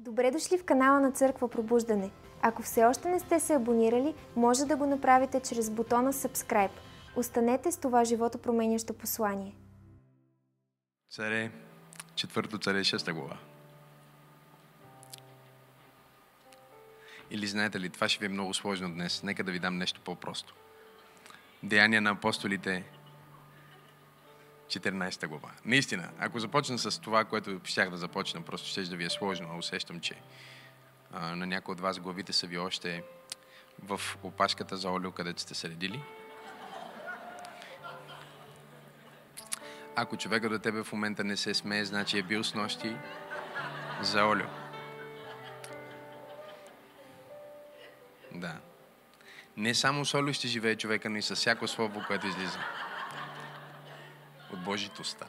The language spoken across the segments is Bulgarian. Добре дошли в канала на Църква Пробуждане. Ако все още не сте се абонирали, може да го направите чрез бутона Subscribe. Останете с това животопроменящо послание. Царе, 4 царе, 6 глава. Или знаете ли, това ще ви е много сложно днес. Нека да ви дам нещо по-просто. Деяния на апостолите, 14 глава. Наистина, ако започна с това, което щях да започна, просто ще да ви е сложно, а усещам, че на някои от вас главите са ви още в опашката за олио, където сте се редили. Ако човекът до тебе в момента не се смее, значи е бил с нощи за олио. Да. Не само с олио ще живее човека, но и с всяко слово, което излиза от Божията уста.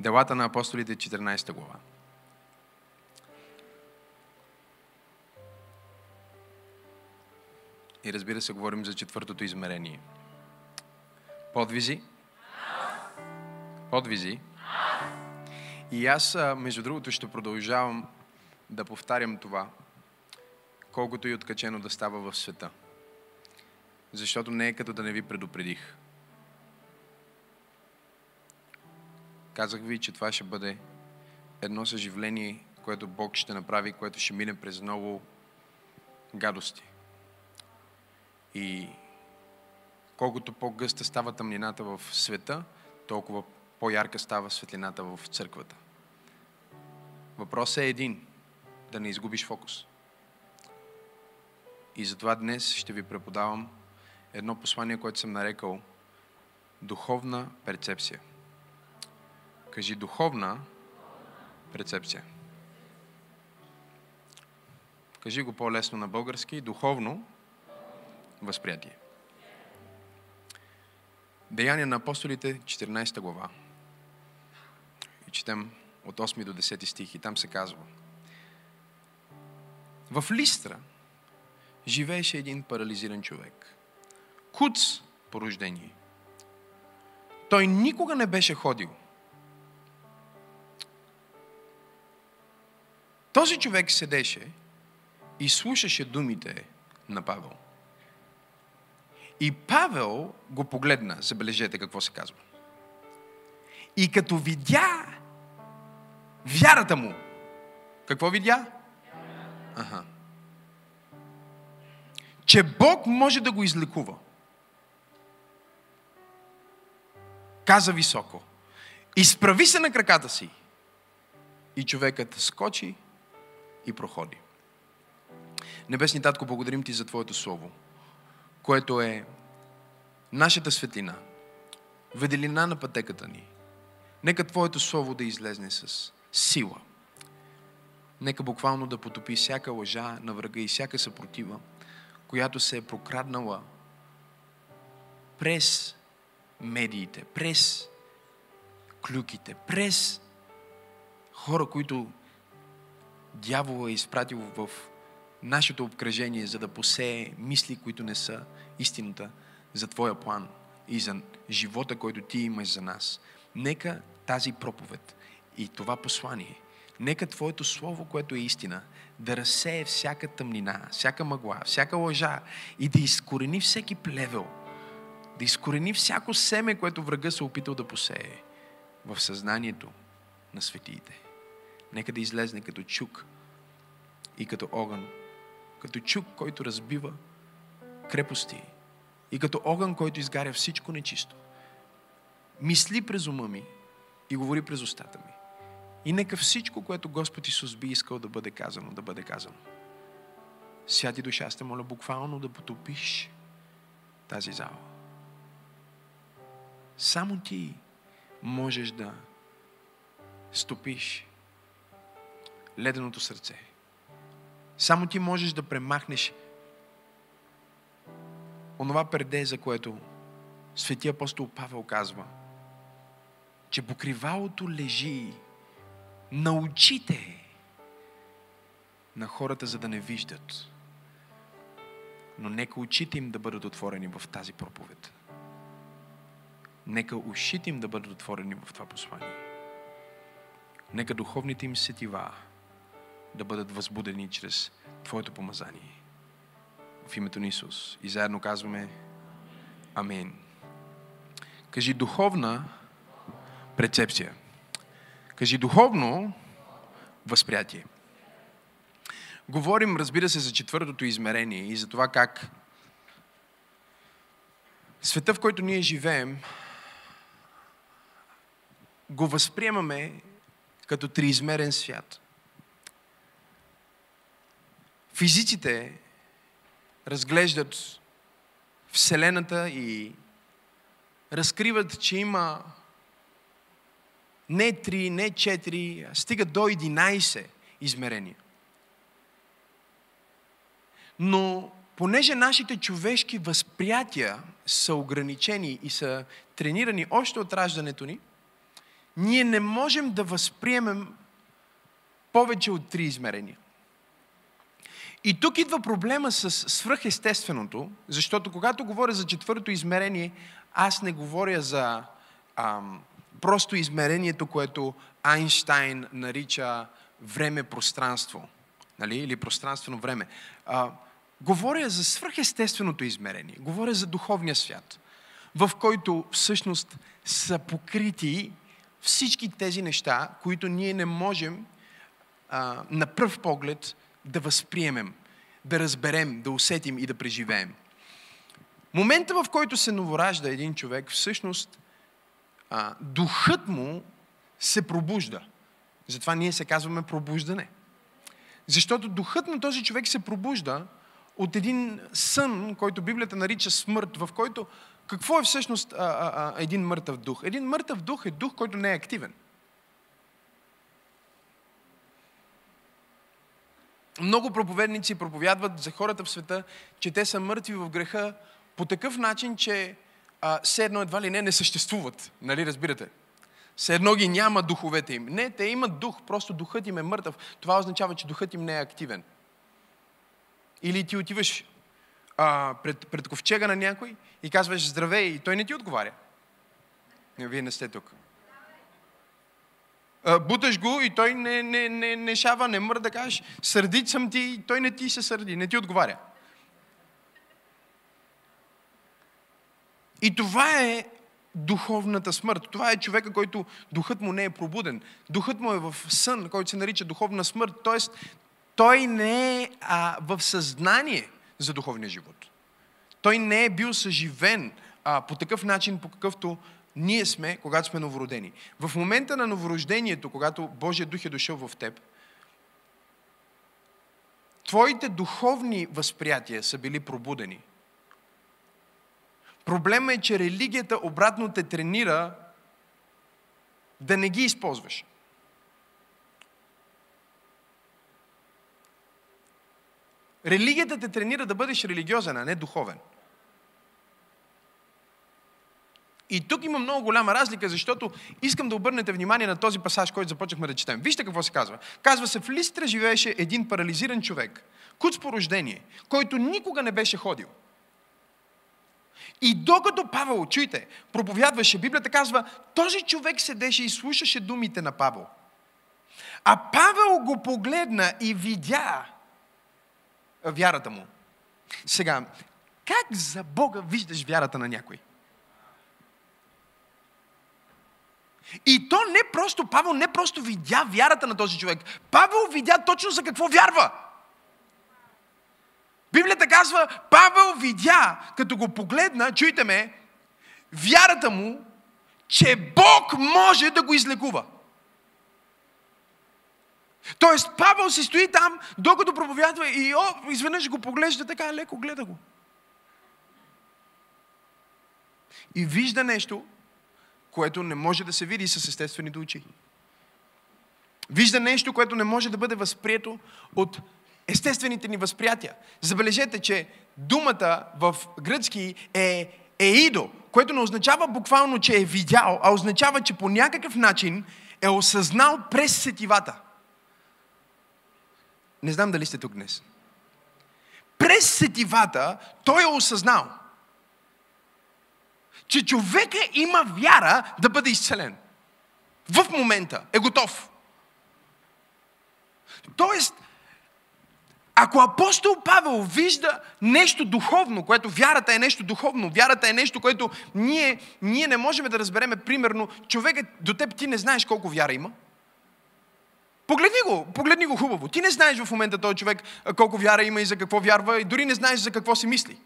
Делата на апостолите, 14 глава. И разбира се, говорим за четвъртото измерение. Подвизи. Подвизи. И аз, между другото, ще продължавам да повтарям това, колкото и откачено да става в света. Защото не е като да не ви предупредих. Казах ви, че това ще бъде едно съживление, което Бог ще направи, което ще мине през много гадости. И колкото по-гъста става тъмнината в света, толкова по-ярка става светлината в църквата. Въпросът е един – да не изгубиш фокус. И затова днес ще ви преподавам едно послание, което съм нарекал духовна перцепция. Кажи духовна перцепция. Кажи го по-лесно на български. Духовно възприятие. Деяния на апостолите, 14 глава. И четем от 8 до 10 стих. И там се казва: в Листра живееше един парализиран човек. Куц по рождение. Той никога не беше ходил. Този човек седеше и слушаше думите на Павел. И Павел го погледна, забележете какво се казва. И като видя вярата му, какво видя? Че Бог може да го излекува. Каза високо: изправи се на краката си. И човекът скочи и проходи. Небесни Татко, благодарим Ти за Твоето Слово, което е нашата светлина, веделина на пътеката ни. Нека Твоето Слово да излезне с сила. Нека буквално да потопи всяка лъжа на врага и всяка съпротива, която се е прокраднала през медиите, през клюките, през хора, които дявола е изпратил в нашето обкръжение, за да посее мисли, които не са истината за Твоя план и за живота, който Ти имаш за нас. Нека тази проповед и това послание, нека Твоето Слово, което е истина, да разсее всяка тъмнина, всяка мъгла, всяка лъжа и да изкорени всеки плевел, да изкорени всяко семе, което врага се опитал да посее в съзнанието на светиите. Нека да излезне като чук и като огън, като чук, който разбива крепости и като огън, който изгаря всичко нечисто. Мисли през ума ми и говори през устата ми. И нека всичко, което Господ Исус би искал да бъде казано, да бъде казано. Святи Душа, аз те моля буквално да потопиш тази зала. Само Ти можеш да стопиш леденото сърце. Само Ти можеш да премахнеш онова перде, за което свети апостол Павел казва, че покривалото лежи на очите на хората, за да не виждат. Но нека очите им да бъдат отворени в тази проповед. Нека ушите им да бъдат отворени в това послание. Нека духовните им сетива да бъдат възбудени чрез Твоето помазание. В името на Исус. И заедно казваме Амин. Кажи духовна прецепция. Кажи духовно възприятие. Говорим, разбира се, за четвъртото измерение и за това как света, в който ние живеем, го възприемаме като триизмерен свят. Физиците разглеждат Вселената и разкриват, че има не 3, не 4, а стигат до 11 измерения. Но понеже нашите човешки възприятия са ограничени и са тренирани още от раждането ни, ние не можем да възприемем повече от 3 измерения. И тук идва проблема с свръхестественото, защото когато говоря за четвърто измерение, аз не говоря за просто измерението, което Айнщайн нарича време-пространство, нали? Или пространствено-време. Говоря за свръхестественото измерение, говоря за духовния свят, в който всъщност са покрити всички тези неща, които ние не можем на пръв поглед да възприемем, да разберем, да усетим и да преживеем. Момента, в който се новоражда един човек, всъщност духът му се пробужда. Затова ние се казваме пробуждане. Защото духът на този човек се пробужда от един сън, който Библията нарича смърт, в който какво е всъщност един мъртъв дух? Един мъртъв дух е дух, който не е активен. Много проповедници проповядват за хората в света, че те са мъртви в греха по такъв начин, че все едно едва ли не съществуват. Нали, разбирате? Все едно ги няма духовете им. Не, те имат дух, просто духът им е мъртъв. Това означава, че духът им не е активен. Или ти отиваш пред ковчега на някой и казваш здравей и той не ти отговаря. Вие не сте тук. Буташ го и той не шава, не мърда, кажеш сърдит съм ти и той не ти се сърди, не ти отговаря. И това е духовната смърт. Това е човека, който духът му не е пробуден. Духът му е в сън, който се нарича духовна смърт. Тоест, той не е в съзнание за духовния живот. Той не е бил съживен по такъв начин, по какъвто ние сме, когато сме новородени. В момента на новорождението, когато Божия Дух е дошъл в теб, твоите духовни възприятия са били пробудени. Проблема е, че религията обратно те тренира да не ги използваш. Религията те тренира да бъдеш религиозен, а не духовен. И тук има много голяма разлика, защото искам да обърнете внимание на този пасаж, който започнахме да четем. Вижте какво се казва. Казва се, в Листра живееше един парализиран човек, куц по рождение, който никога не беше ходил. И докато Павел, чуйте, проповядваше, Библията казва, този човек седеше и слушаше думите на Павел. А Павел го погледна и видя вярата му. Сега, как за Бога виждаш вярата на някой? И то не просто, Павел не просто видя вярата на този човек. Павел видя точно за какво вярва. Библията казва, Павел видя, като го погледна, чуйте ме, вярата му, че Бог може да го излекува. Тоест, Павел си стои там, докато проповядва и изведнъж го поглежда така, леко гледа го. И вижда нещо, което не може да се види с естествените очи. Вижда нещо, което не може да бъде възприето от естествените ни възприятия. Забележете, че думата в гръцки е еидо, което не означава буквално, че е видял, а означава, че по някакъв начин е осъзнал през сетивата. Не знам дали сте тук днес. През сетивата той е осъзнал, че човека има вяра да бъде изцелен. В момента е готов. Тоест, ако апостол Павел вижда нещо духовно, което вярата е нещо духовно, вярата е нещо, което ние не можем да разбереме, примерно, човекът до теб ти не знаеш колко вяра има. Погледни го хубаво. Ти не знаеш в момента този човек колко вяра има и за какво вярва, и дори не знаеш за какво си мисли.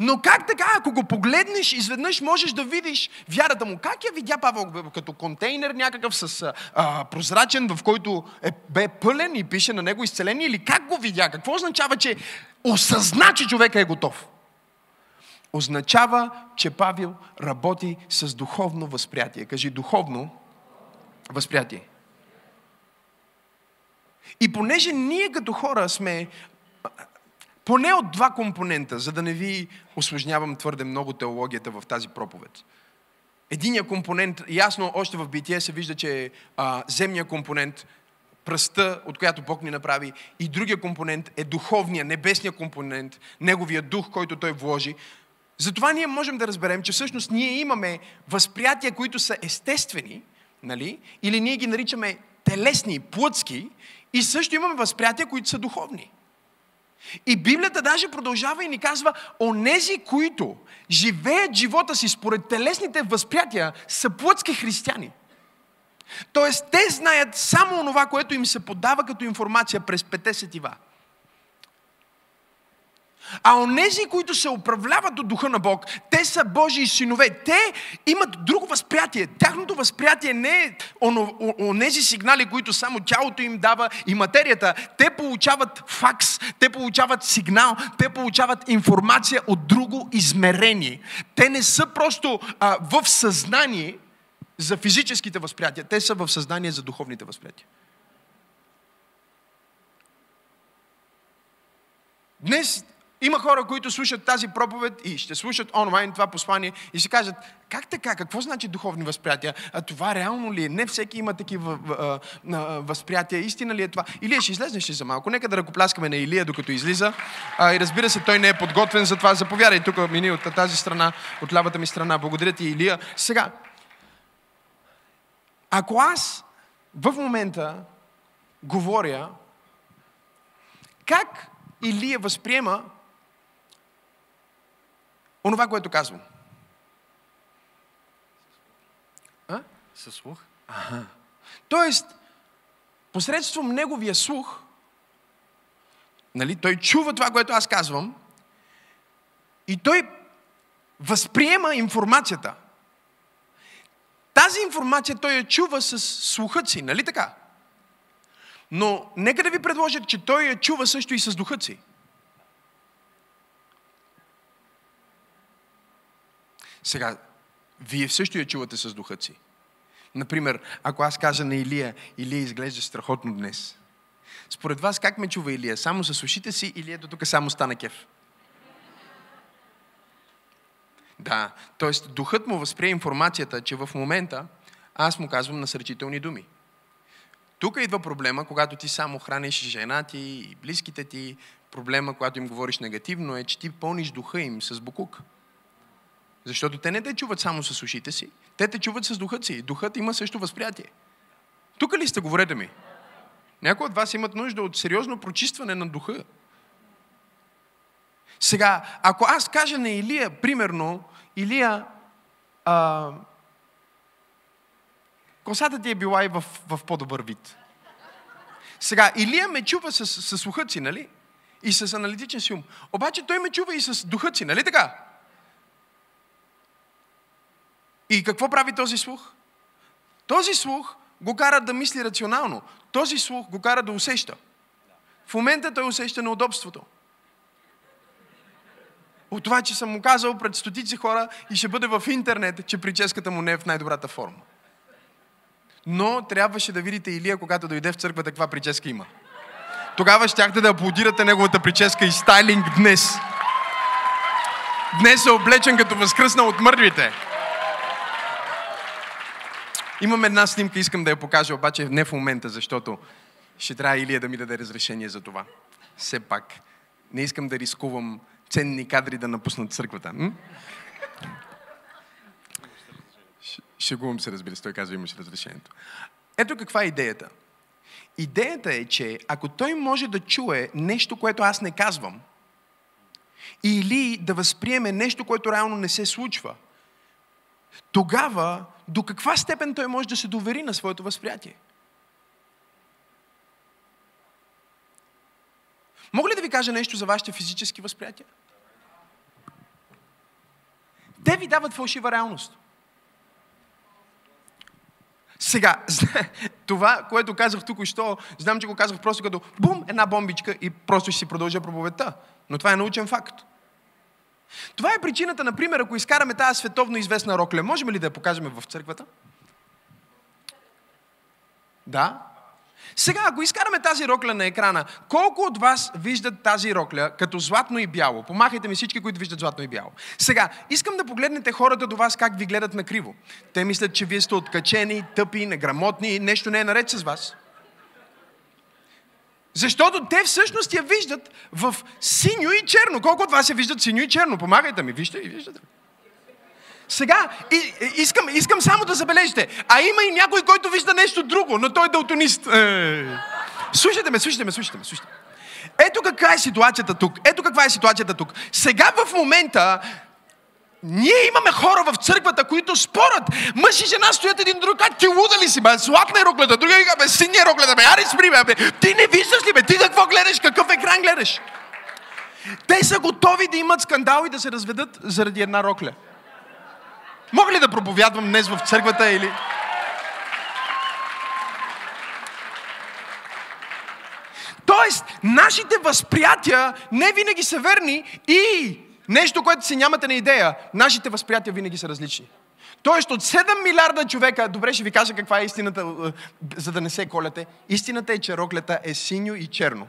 Но как така, ако го погледнеш, изведнъж можеш да видиш вярата му? Как я видя Павел? Като контейнер някакъв с прозрачен, в който бе пълен и пише на него изцеление? Или как го видя? Какво означава, че осъзна, че човека е готов? Означава, че Павел работи с духовно възприятие. Кажи, духовно възприятие. И понеже ние като хора сме поне от два компонента, за да не ви осложнявам твърде много теологията в тази проповед. Единият компонент, ясно още в Битие се вижда, че е земният компонент, пръста, от която Бог ни направи, и другия компонент е духовния, небесния компонент, неговия дух, който той вложи. Затова ние можем да разберем, че всъщност ние имаме възприятия, които са естествени, нали? Или ние ги наричаме телесни, плътски, и също имаме възприятия, които са духовни. И Библията даже продължава и ни казва: онези, които живеят живота си според телесните възприятия, са плътски християни. Тоест, те знаят само онова, което им се подава като информация през петте сетива. А онези, които се управляват от духа на Бог, те са Божии синове. Те имат друго възприятие. Тяхното възприятие не е онези сигнали, които само тялото им дава и материята. Те получават факс, те получават сигнал, те получават информация от друго измерение. Те не са просто в съзнание за физическите възприятия. Те са в съзнание за духовните възприятия. Днес има хора, които слушат тази проповед и ще слушат онлайн това послание и ще кажат: как така? Какво значи духовни възприятия? А това реално ли е? Не всеки има такива възприятия. Истина ли е това? Илия, ще излезнеш ли за малко? Нека да ръкопляскаме на Илия, докато излиза. И разбира се, той не е подготвен за това. Заповядай тук, мини от тази страна, от лявата ми страна. Благодаря ти, Илия. Сега, ако аз в момента говоря как Илия възприема онова, което казвам. Със слух. Ага. Тоест, посредством неговия слух, нали, той чува това, което аз казвам, и той възприема информацията. Тази информация той я чува с слухът си, нали така? Но нека да ви предложат, че той я чува също и с духът си. Сега, вие също я чувате с духът си. Например, ако аз кажа на Илия: Илия, изглежда страхотно днес. Според вас как ме чува Илия? Само с ушите си или ето тук само стана кеф? Да, т.е. духът му възприе информацията, че в момента аз му казвам насърчителни думи. Тук идва проблема, когато ти само храниш жена ти и близките ти. Проблема, когато им говориш негативно, е, че ти пълниш духа им с букук. Защото те не те чуват само с ушите си, те те чуват с духът си. Духът има също възприятие. Тук ли сте, говорете ми? Някои от вас имат нужда от сериозно прочистване на духа. Сега, ако аз кажа на Илия, примерно: Илия, косата ти е била и в по-добър вид. Сега, Илия ме чува с слухът си, нали? И с аналитичен си ум. Обаче той ме чува и с духът си, нали така? И какво прави този слух? Този слух го кара да мисли рационално. Този слух го кара да усеща. В момента той усеща неудобството. От това, че съм му казал пред стотици хора и ще бъде в интернет, че прическата му не е в най-добрата форма. Но трябваше да видите Илия, когато дойде в църквата, каква прическа има. Тогава щяхте да аплодирате неговата прическа и стайлинг днес. Днес е облечен като възкръснал от мъртвите. Имам една снимка, искам да я покажа, обаче не в момента, защото ще трябва Илия да ми даде разрешение за това. Все пак. Не искам да рискувам ценни кадри да напуснат църквата. Шегувам се, разбира се, той казва, имаш разрешението. Ето каква е идеята. Идеята е, че ако той може да чуе нещо, което аз не казвам, или да възприеме нещо, което реално не се случва, тогава до каква степен той може да се довери на своето възприятие? Мога ли да ви кажа нещо за вашите физически възприятия? Те ви дават фалшива реалност. Сега, това, което казах току-що, знам, че го казах просто като бум, една бомбичка и просто ще си продължа проповедта. Но това е научен факт. Това е причината, например, ако изкараме тази световно известна рокля, можем ли да я покажем в църквата? Да. Сега, ако изкараме тази рокля на екрана, колко от вас виждат тази рокля като златно и бяло? Помахайте ми всички, които виждат златно и бяло. Сега, искам да погледнете хората до вас как ви гледат накриво. Те мислят, че вие сте откачени, тъпи, неграмотни, нещо не е наред с вас. Защото те всъщност я виждат в синьо и черно. Колко от вас я виждат синьо и черно? Помагайте ми, вижте и виждате. Сега, искам само да забележите. А има и някой, който вижда нещо друго, но той е далтонист. Слушайте ме. Ето каква е ситуацията тук. Сега в момента ние имаме хора в църквата, които спорят. Мъж и жена стоят един друг. А ти луда ли си, бе? Златна е роклята. Другия бе, синя е роклята. Бе, ари спри, бе. Ти не виждаш ли, бе? Ти какво гледаш? Какъв екран гледаш? Те са готови да имат скандал и да се разведат заради една рокля. Мога ли да проповядвам днес в църквата или... Тоест, нашите възприятия не винаги са верни и нещо, което си нямате на идея, нашите възприятия винаги са различни. Тоест, от 7 милиарда човека, добре, ще ви кажа каква е истината, за да не се коляте. Истината е, че роклята е синьо и черно.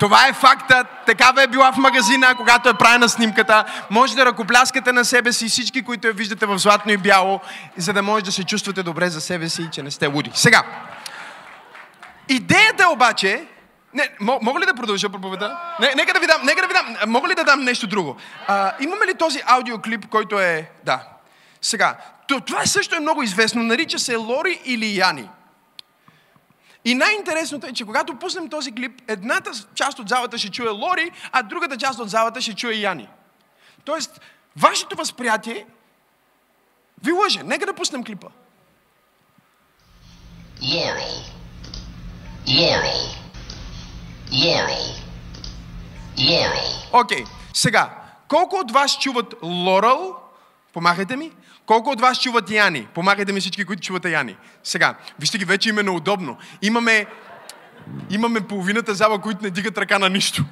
Това е фактът, такава е била в магазина, когато е правена снимката. Може да ръкопляскате на себе си всички, които я виждате в златно и бяло, за да може да се чувствате добре за себе си и че не сте луди. Сега, идеята обаче... Не, мога ли да продължа проповедта? Нека да ви дам. Мога ли да дам нещо друго? Имаме ли този аудиоклип, който е... Да. Сега, това също е много известно. Нарича се Лори или Яни. И най-интересното е, че когато пуснем този клип, едната част от залата ще чуе Лори, а другата част от залата ще чуе Яни. Тоест, вашето възприятие ви лъже. Нека да пуснем клипа. Лорал. Окей, сега. Колко от вас чуват Лорал? Помахайте ми. Колко от вас чуват Яни? Помагайте ми всички, които чувате Яни. Сега, вижте ги, вече им е неудобно. Имаме половината зала, които не дигат ръка на нищо.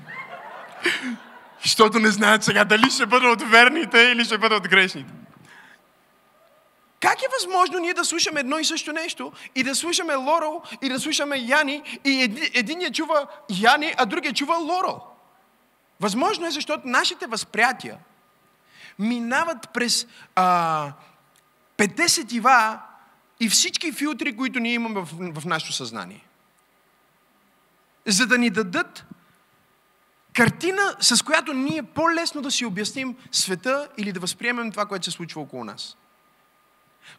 Защото не знаят сега дали ще бъдат от верните или ще бъдат от грешните. Как е възможно ние да слушаме едно и също нещо и да слушаме Лорал и да слушаме Яни и един я чува Яни, а другия чува Лорал? Възможно е, защото нашите възприятия минават през петте сетива и всички филтри, които ние имаме в нашето съзнание. За да ни дадат картина, с която ние по-лесно да си обясним света или да възприемем това, което се случва около нас.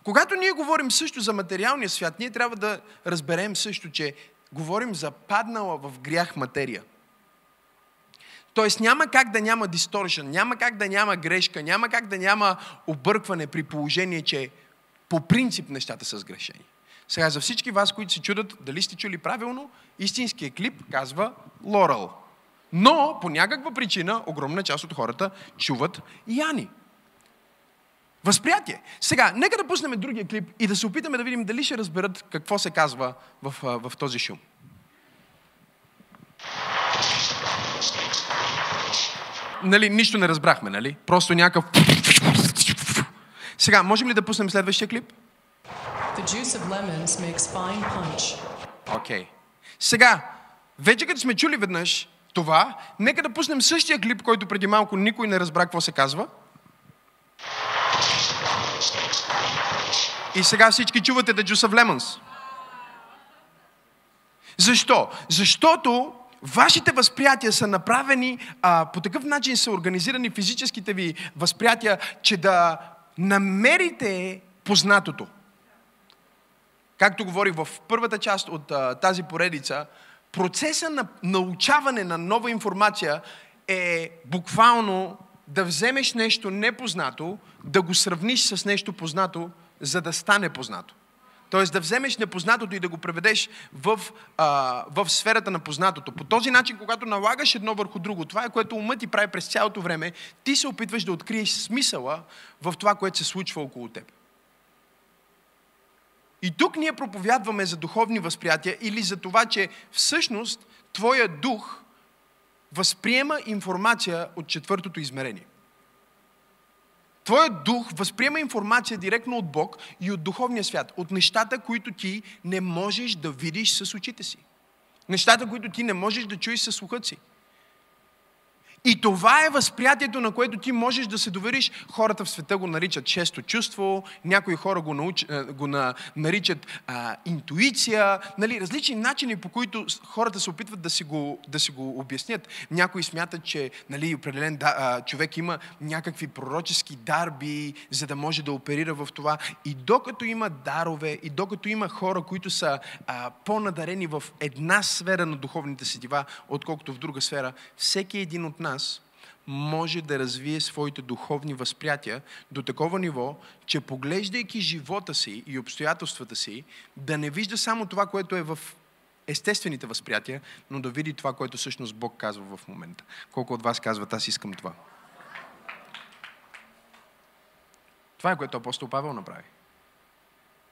Когато ние говорим също за материалния свят, ние трябва да разберем също, че говорим за паднала в грях материя. Тоест няма как да няма дисторшън, няма как да няма грешка, няма как да няма объркване при положение, че по принцип нещата са сгрешени. Сега за всички вас, които се чудат дали сте чули правилно, истинският клип казва Лорал. Но по някаква причина огромна част от хората чуват Яни. Възприятие. Сега, нека да пуснем другия клип и да се опитаме да видим дали ще разберат какво се казва в този шум. Нали, нищо не разбрахме, нали? Просто някакъв... Сега, можем ли да пуснем следващия клип? Окей. Сега, вече като сме чули веднъж това, нека да пуснем същия клип, който преди малко никой не разбра какво се казва. И сега всички чувате да Джосеф Леманс. Защо? Защото вашите възприятия са направени, по такъв начин са организирани физическите ви възприятия, че да намерите познатото. както говорих в първата част от тази поредица, процесът на научаване на нова информация е буквално да вземеш нещо непознато, да го сравниш с нещо познато, за да стане познато. Тоест да вземеш непознатото и да го преведеш в сферата на познатото. По този начин, когато налагаш едно върху друго, това е което умът ти прави през цялото време, ти се опитваш да откриеш смисъла в това, което се случва около теб. И тук ние проповядваме за духовни възприятия или за това, че всъщност твоя дух възприема информация от четвъртото измерение. Твоят дух възприема информация директно от Бог и от духовния свят, от нещата, които ти не можеш да видиш с очите си. Нещата, които ти не можеш да чуеш с слухът си. И това е възприятието, на което ти можеш да се довериш. Хората в света го наричат шесто чувство, някои хора наричат интуиция, нали, различни начини, по които хората се опитват да си го обяснят. Някои смятат, че нали, определен човек има някакви пророчески дарби, за да може да оперира в това. И докато има дарове, и докато има хора, които са по-надарени в една сфера на духовните сетива, отколкото в друга сфера, всеки един от нас може да развие своите духовни възприятия до такова ниво, че поглеждайки живота си и обстоятелствата си, да не вижда само това, което е в естествените възприятия, но да види това, което всъщност Бог казва в момента. Колко от вас казват, аз искам това? Това е което апостол Павел направи.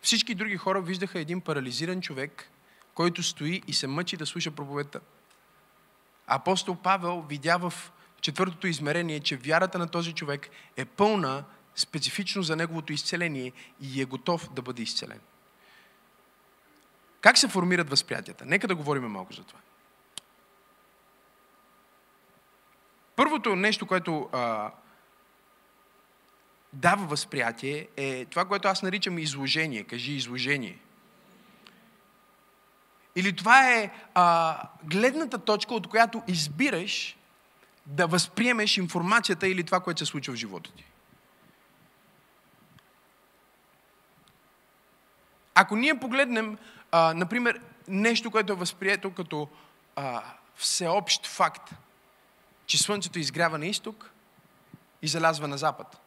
Всички други хора виждаха един парализиран човек, който стои и се мъчи да слуша проповедта. Апостол Павел видя в четвъртото измерение, че вярата на този човек е пълна специфично за неговото изцеление и е готов да бъде изцелен. Как се формират възприятията? Нека да говорим малко за това. Първото нещо, което дава възприятие, е това, което аз наричам изложение. Кажи изложение. Или това е гледната точка, от която избираш да възприемеш информацията или това, което се случва в живота ти. Ако ние погледнем, например, нещо, което е възприето като всеобщ факт, че слънцето изгрява на изток и залязва на запад.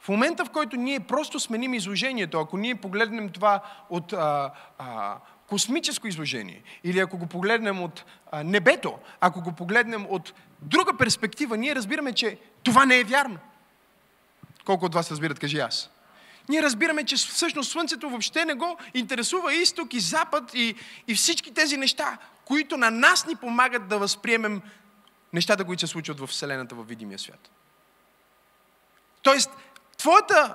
В момента, в който ние просто сменим изложението, ако ние погледнем това от космическо изложение, или ако го погледнем от небето, ако го погледнем от друга перспектива, ние разбираме, че това не е вярно. Колко от вас разбират, кажи аз. Ние разбираме, че всъщност Слънцето въобще не го интересува изток и запад и всички тези неща, които на нас ни помагат да възприемем нещата, които се случват в Вселената, във видимия свят. Тоест, твоята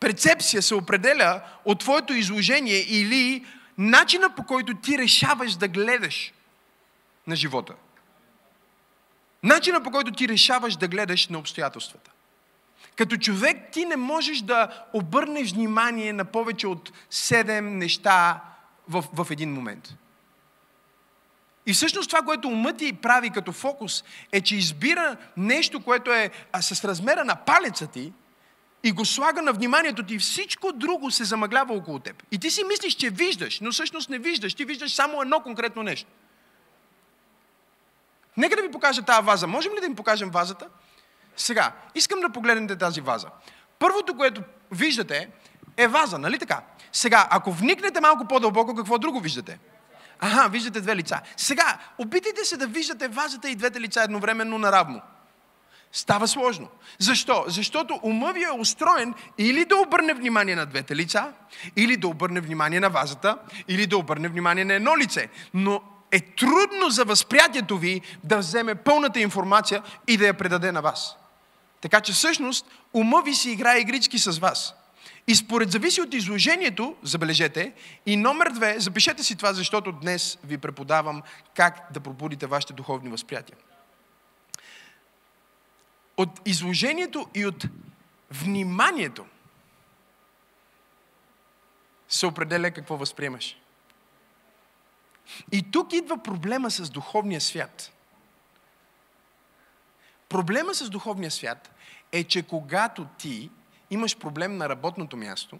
прецепция се определя от твоето изложение или начина, по който ти решаваш да гледаш на живота. Начина, по който ти решаваш да гледаш на обстоятелствата. Като човек ти не можеш да обърнеш внимание на повече от 7 неща в един момент. И всъщност това, което умът ти прави като фокус, е, че избира нещо, което е с размера на палеца ти, и го слага на вниманието ти, всичко друго се замъглява около теб. И ти си мислиш, че виждаш, но всъщност не виждаш. Ти виждаш само едно конкретно нещо. Нека да ви покажа тази ваза. Можем ли да им покажем вазата? Сега, искам да погледнете тази ваза. Първото, което виждате, е ваза, нали така? Сега, ако вникнете малко по-дълбоко, какво друго виждате? Аха, виждате две лица. Сега, опитайте се да виждате вазата и двете лица едновременно наравно. Става сложно. Защо? Защото умът ви е устроен или да обърне внимание на двете лица, или да обърне внимание на вазата, или да обърне внимание на едно лице. Но е трудно за възприятието ви да вземе пълната информация и да я предаде на вас. Така че всъщност умът ви си играе игрички с вас. И според зависи от изложението, забележете, и номер 2, запишете си това, защото днес ви преподавам как да пробудите вашите духовни възприятия. От изложението и от вниманието се определя какво възприемаш. И тук идва проблема с духовния свят. Проблема с духовния свят е, че когато ти имаш проблем на работното място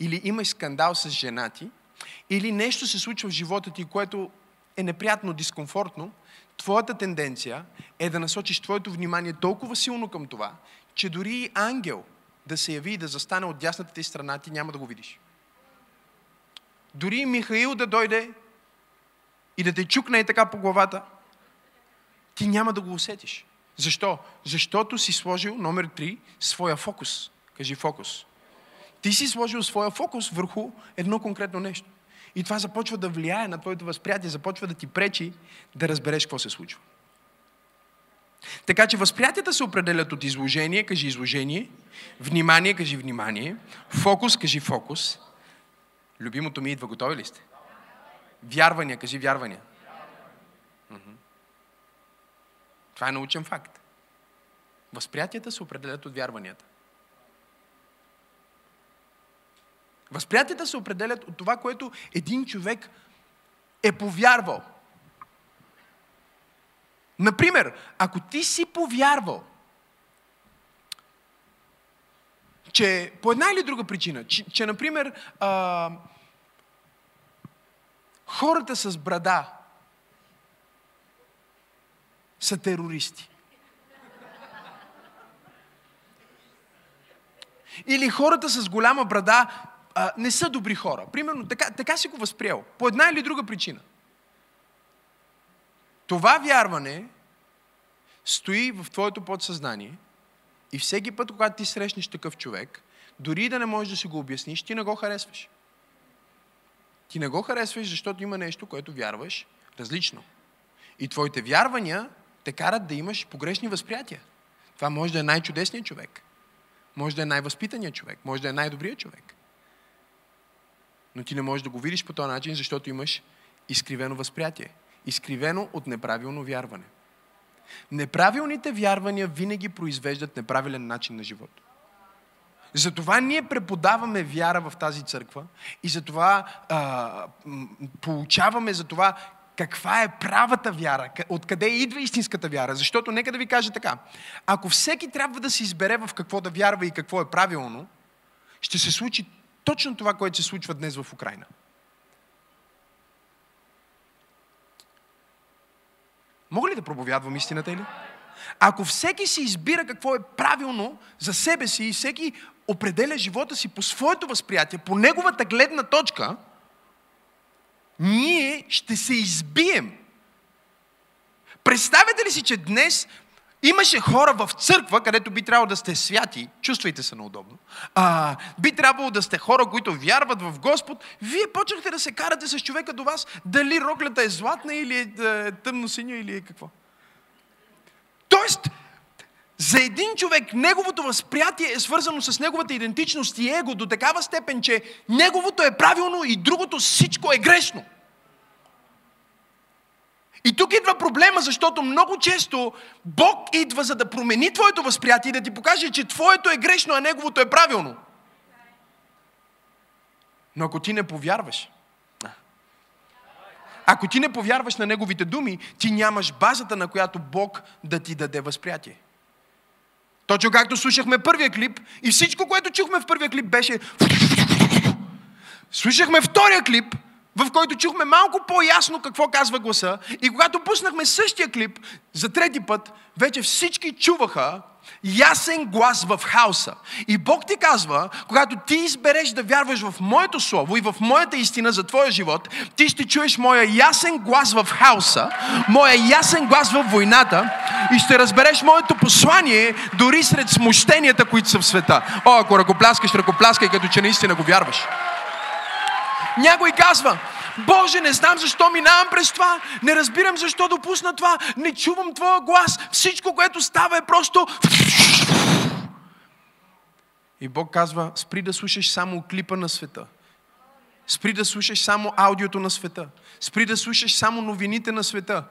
или имаш скандал с жена ти, или нещо се случва в живота ти, което е неприятно, дискомфортно, твоята тенденция е да насочиш твоето внимание толкова силно към това, че дори и ангел да се яви и да застане от дясната ти страна, ти няма да го видиш. Дори и Михаил да дойде и да те чукне и така по главата, ти няма да го усетиш. Защо? Защото си сложил, номер 3, своя фокус. Кажи фокус. Ти си сложил своя фокус върху едно конкретно нещо. И това започва да влияе на твоето възприятие, започва да ти пречи да разбереш какво се случва. Така че възприятията се определят от изложение, кажи изложение, внимание, кажи внимание, фокус, кажи фокус. Любимото ми идва, готови ли сте? Вярвания, кажи вярвания. Това е научен факт. Възприятията се определят от вярванията. Възприятията се определят от това, което един човек е повярвал. Например, ако ти си повярвал, че по една или друга причина, че например, хората с брада са терористи. Или хората с голяма брада не са добри хора. Примерно, така си го възприел. По една или друга причина. Това вярване стои в твоето подсъзнание и всеки път, когато ти срещнеш такъв човек, дори да не можеш да си го обясниш, ти не го харесваш. Ти не го харесваш, защото има нещо, което вярваш различно. И твоите вярвания те карат да имаш погрешни възприятия. Това може да е най-чудесният човек. Може да е най-възпитаният човек. Може да е най-добрият човек. Но ти не можеш да го видиш по този начин, защото имаш изкривено възприятие. Изкривено от неправилно вярване. Неправилните вярвания винаги произвеждат неправилен начин на живот. Затова ние преподаваме вяра в тази църква и затова получаваме за това каква е правата вяра, откъде идва истинската вяра. Защото нека да ви кажа така, ако всеки трябва да се избере в какво да вярва и какво е правилно, ще се случи точно това, което се случва днес в Украйна. Мога ли да проповядвам истината или? Ако всеки си избира какво е правилно за себе си и всеки определя живота си по своето възприятие, по неговата гледна точка, ние ще се избием. Представете ли си, че днес имаше хора в църква, където би трябвало да сте святи, чувствайте се неудобно, би трябвало да сте хора, които вярват в Господ, вие почнахте да се карате с човека до вас, дали роклята е златна или е тъмно-синя или е какво. Тоест, за един човек неговото възприятие е свързано с неговата идентичност и его до такава степен, че неговото е правилно и другото всичко е грешно. И тук идва проблема, защото много често Бог идва за да промени твоето възприятие и да ти покаже, че твоето е грешно, а неговото е правилно. Но ако ти не повярваш, ако ти не повярваш на неговите думи, ти нямаш базата, на която Бог да ти даде възприятие. Точно както слушахме първия клип и всичко, което чухме в първия клип беше... Слушахме втория клип, в който чухме малко по-ясно какво казва гласа и когато пуснахме същия клип за трети път, вече всички чуваха ясен глас в хаоса. И Бог ти казва, когато ти избереш да вярваш в моето слово и в моята истина за твоя живот, ти ще чуеш моя ясен глас в хаоса, моя ясен глас в войната и ще разбереш моето послание дори сред смущенията, които са в света. О, ако ръкопляскаш, ръкопляскай, като че наистина го вярваш. Някой казва, Боже, не знам защо минавам през това, не разбирам защо допусна това, не чувам твоя глас, всичко, което става е просто... И Бог казва, спри да слушаш само клипа на света. Спри да слушаш само аудиото на света. Спри да слушаш само новините на света.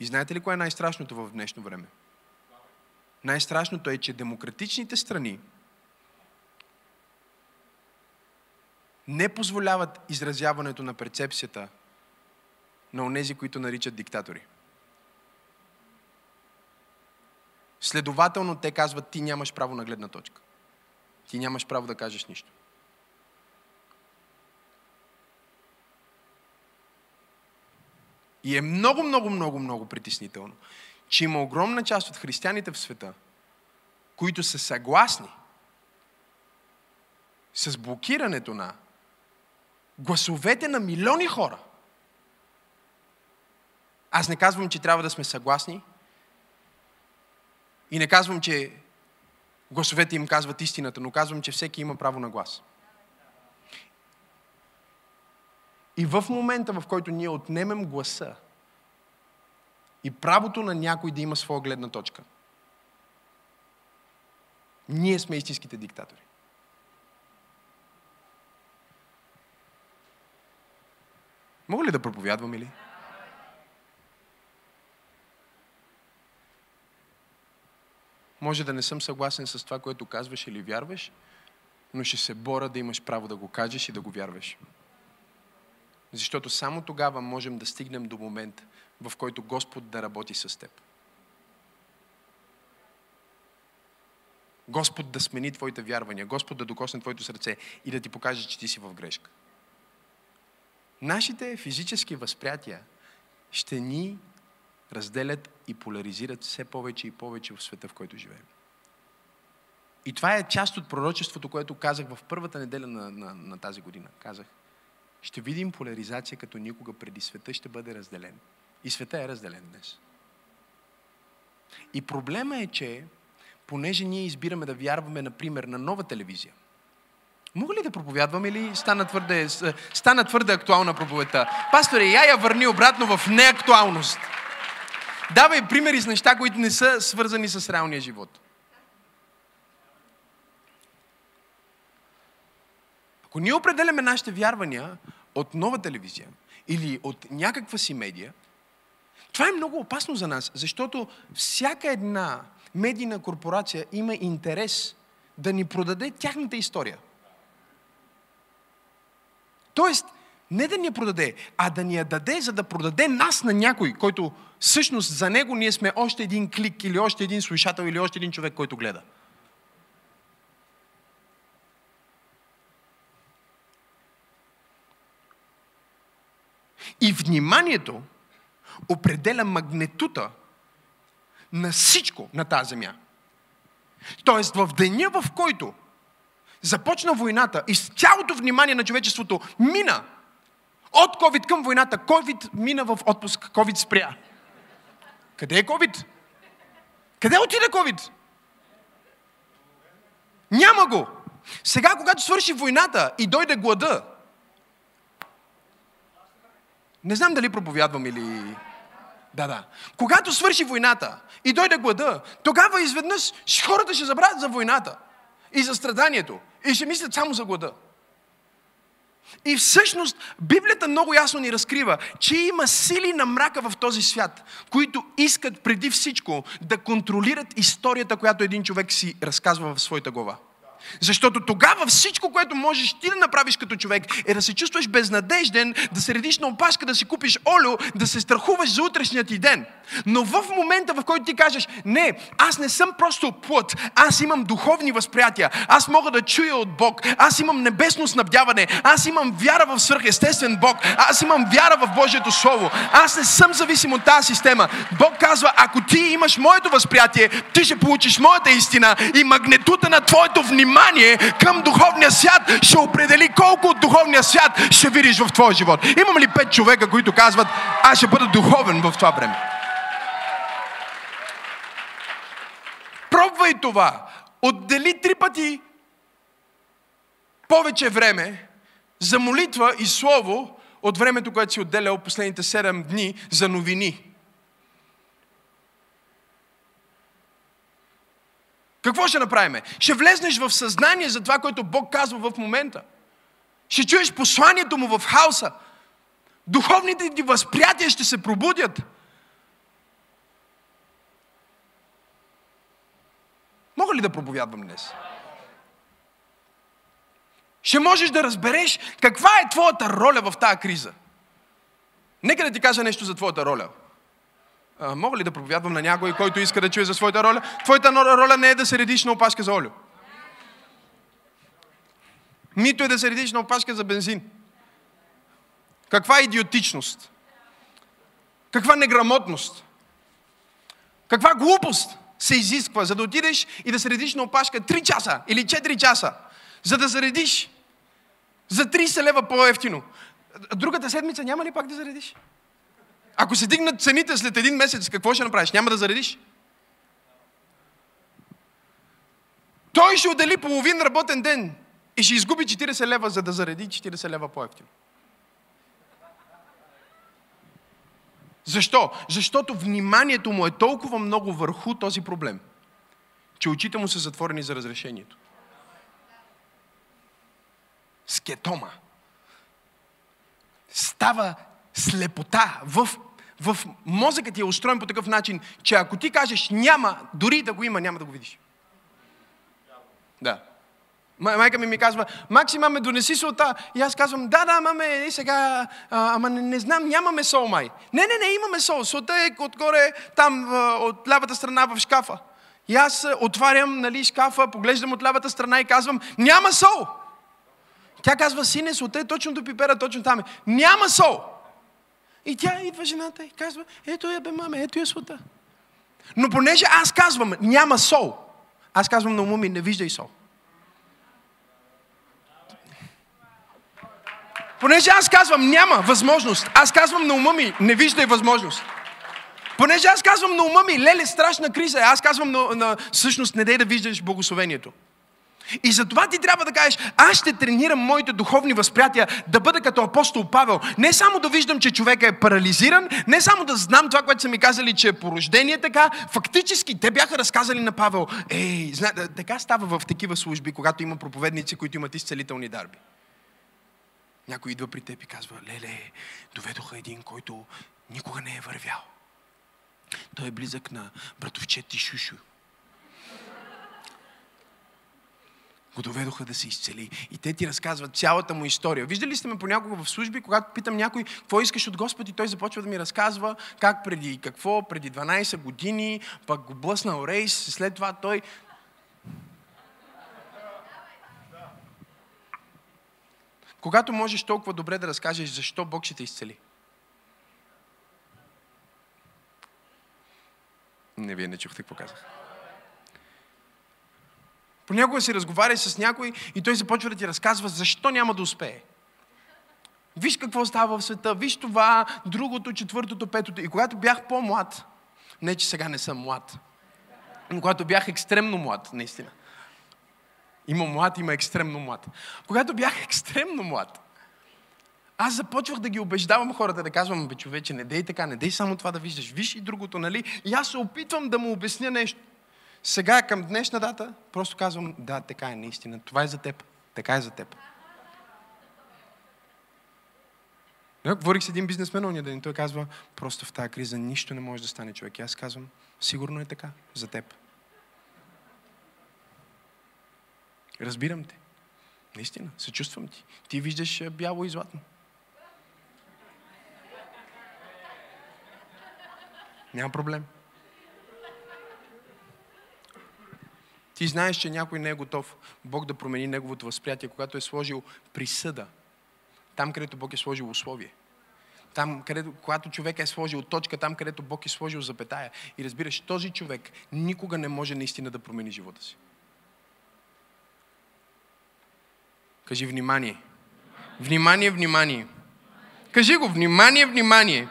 И знаете ли кое е най-страшното в днешно време? Най-страшното е, че демократичните страни не позволяват изразяването на перцепцията на онези, които наричат диктатори. Следователно те казват, ти нямаш право на гледна точка. Ти нямаш право да кажеш нищо. И е много притеснително, че има огромна част от християните в света, които са съгласни с блокирането на гласовете на милиони хора. Аз не казвам, че трябва да сме съгласни и не казвам, че гласовете им казват истината, но казвам, че всеки има право на глас. И в момента, в който ние отнемем гласа и правото на някой да има своя гледна точка, ние сме истинските диктатори. Мога ли да проповядвам или? Може да не съм съгласен с това, което казваш или вярваш, но ще се боря да имаш право да го кажеш и да го вярваш. Защото само тогава можем да стигнем до момент, в който Господ да работи с теб. Господ да смени твоите вярвания, Господ да докосне твоето сърце и да ти покаже, че ти си в грешка. Нашите физически възприятия ще ни разделят и поляризират все повече и повече в света, в който живеем. И това е част от пророчеството, което казах в първата неделя на тази година. Казах, ще видим поляризация като никога преди. Света ще бъде разделен. И света е разделен днес. И проблема е, че понеже ние избираме да вярваме, например, на Нова телевизия. Мога ли да проповядвам или стана твърде актуална проповедта? Пасторе, я върни обратно в неактуалност. Давай примери с неща, които не са свързани с реалния живот. Ако ние определяме нашите вярвания от Нова телевизия или от някаква си медия, това е много опасно за нас, защото всяка една медийна корпорация има интерес да ни продаде тяхната история. Тоест, не да ни я продаде, а да ни я даде, за да продаде нас на някой, който всъщност за него ние сме още един клик или още един слушател или още един човек, който гледа. И вниманието определя магнетута на всичко на тази земя. Тоест в деня, в който започна войната и с цялото внимание на човечеството мина от COVID към войната. COVID мина в отпуск, COVID спря. Къде е COVID? Къде отиде COVID? Няма го. Сега, когато свърши войната и дойде глада, не знам дали проповядвам или... Да. Когато свърши войната и дойде глада, тогава изведнъж хората ще забравят за войната и за страданието и ще мислят само за глада. И всъщност Библията много ясно ни разкрива, че има сили на мрака в този свят, които искат преди всичко да контролират историята, която един човек си разказва в своята глава. Защото тогава всичко, което можеш ти да направиш като човек, е да се чувстваш безнадежден, да се редиш на опашка, да си купиш олио, да се страхуваш за утрешния ти ден. Но в момента, в който ти кажеш, не, аз не съм просто плът, аз имам духовни възприятия, аз мога да чуя от Бог, аз имам небесно снабдяване, аз имам вяра в свръхестествен Бог, аз имам вяра в Божието Слово, аз не съм зависим от тази система. Бог казва, ако ти имаш моето възприятие, ти ще получиш моята истина и магнетута на твоето внимание към духовния свят ще определи колко от духовния свят ще видиш в твоя живот. Имам ли 5 човека, които казват, аз ще бъда духовен в това време? Пробвай това. Отдели 3 пъти повече време за молитва и слово от времето, което си отделял последните 7 дни за новини. Какво ще направим? Ще влезнеш в съзнание за това, което Бог казва в момента. Ще чуеш посланието му в хаоса. Духовните ти възприятия ще се пробудят. Мога ли да проповядвам днес? Ще можеш да разбереш каква е твоята роля в тази криза. Нека да ти кажа нещо за твоята роля. Мога ли да проповядвам на някой, който иска да чуе за своята роля? Твоята роля не е да се редиш на опашка за олио. Нито е да се редиш на опашка за бензин. Каква идиотичност? Каква неграмотност? Каква глупост се изисква, за да отидеш и да се редиш на опашка 3 часа или 4 часа, за да заредиш за 30 лева по-евтино. Другата седмица няма ли пак да заредиш? Ако се дигнат цените след един месец, какво ще направиш? Няма да заредиш? Той ще отдели половин работен ден и ще изгуби 40 лева, за да зареди 40 лева по-евтино. Защо? Защото вниманието му е толкова много върху този проблем, че очите му са затворени за разрешението. Скетома. Става слепота. В мозъкът ти е устроен по такъв начин, че ако ти кажеш няма, дори да го има, няма да го видиш. Да. Майка ми казва, Макси, маме, донеси солта. И аз казвам, да, маме, и сега, ама не знам, нямаме сол, май. Не, имаме сол. Солта е отгоре, там, от лявата страна в шкафа. И аз отварям, шкафа, поглеждам от лявата страна и казвам, няма сол. Тя казва, сине, солта е точно до пипера, точно там е. Няма сол. И тя идва жената и казва, ето я, бе, маме, ето я солта. Но понеже аз казвам, няма сол, аз казвам на ума ми, не виждай сол. Понеже аз казвам, няма възможност, аз казвам на ума ми, не виждай възможност. Понеже аз казвам на ума ми, леле, страшна криза, аз казвам всъщност, не дай да виждаш благословението. И затова ти трябва да кажеш, аз ще тренирам моите духовни възприятия да бъда като апостол Павел. Не само да виждам, че човека е парализиран, не само да знам това, което са ми казали, че е по рождение така. Фактически те бяха разказали на Павел. Така става в такива служби, когато има проповедници, които имат изцелителни дарби. Някой идва при теб и казва, леле, доведоха един, който никога не е вървял. Той е близък на братовче ти Шушу. Го доведоха да се изцели. И те ти разказват цялата му история. Виждали сте ме понякога в служби, когато питам някой, какво искаш от Господ, и той започва да ми разказва как преди 12 години, пък го блъснал рейс, след това той... Когато можеш толкова добре да разкажеш защо Бог ще те изцели. Вие не чухте какво казах. Понякога си разговаряш с някой и той започва да ти разказва защо няма да успее. Виж какво става в света, виж това, другото, четвъртото, петото. И когато бях по-млад, не че сега не съм млад, но когато бях екстремно млад, наистина. Има млад, има екстремно млад. Когато бях екстремно млад, аз започвах да ги убеждавам хората, да казвам, бе, човече, не дей така, не дей само това да виждаш, виж и другото, нали? И аз се опитвам да му обясня нещо. Сега към днешна дата, просто казвам, да, така е наистина, това е за теб, така е за теб. Говорих с един бизнесмен ония ден, той казва, просто в тази криза нищо не може да стане, човек. И аз казвам, сигурно е така, за теб. Разбирам те. Наистина, съчувствам ти. Ти виждаш бяло и златно. Няма проблем. Ти знаеш, че някой не е готов Бог да промени неговото възприятие, когато е сложил присъда. Там, където Бог е сложил условие. Там, когато човек е сложил точка, там, където Бог е сложил запетая. И разбираш, този човек никога не може наистина да промени живота си. Кажи внимание. Внимание, внимание. Кажи го, внимание, внимание.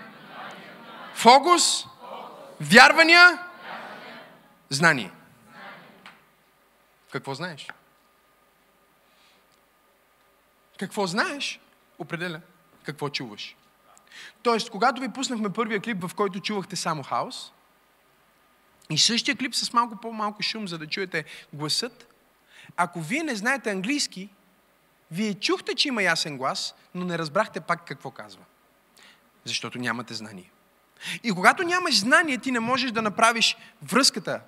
Фокус, вярвания, знание. Какво знаеш? Какво знаеш, определя какво чуваш. Тоест, когато ви пуснахме първия клип, в който чувахте само хаос, и същия клип с малко по-малко шум, за да чуете гласът, ако вие не знаете английски, вие чухте, че има ясен глас, но не разбрахте пак какво казва. Защото нямате знание. И когато нямаш знание, ти не можеш да направиш връзката.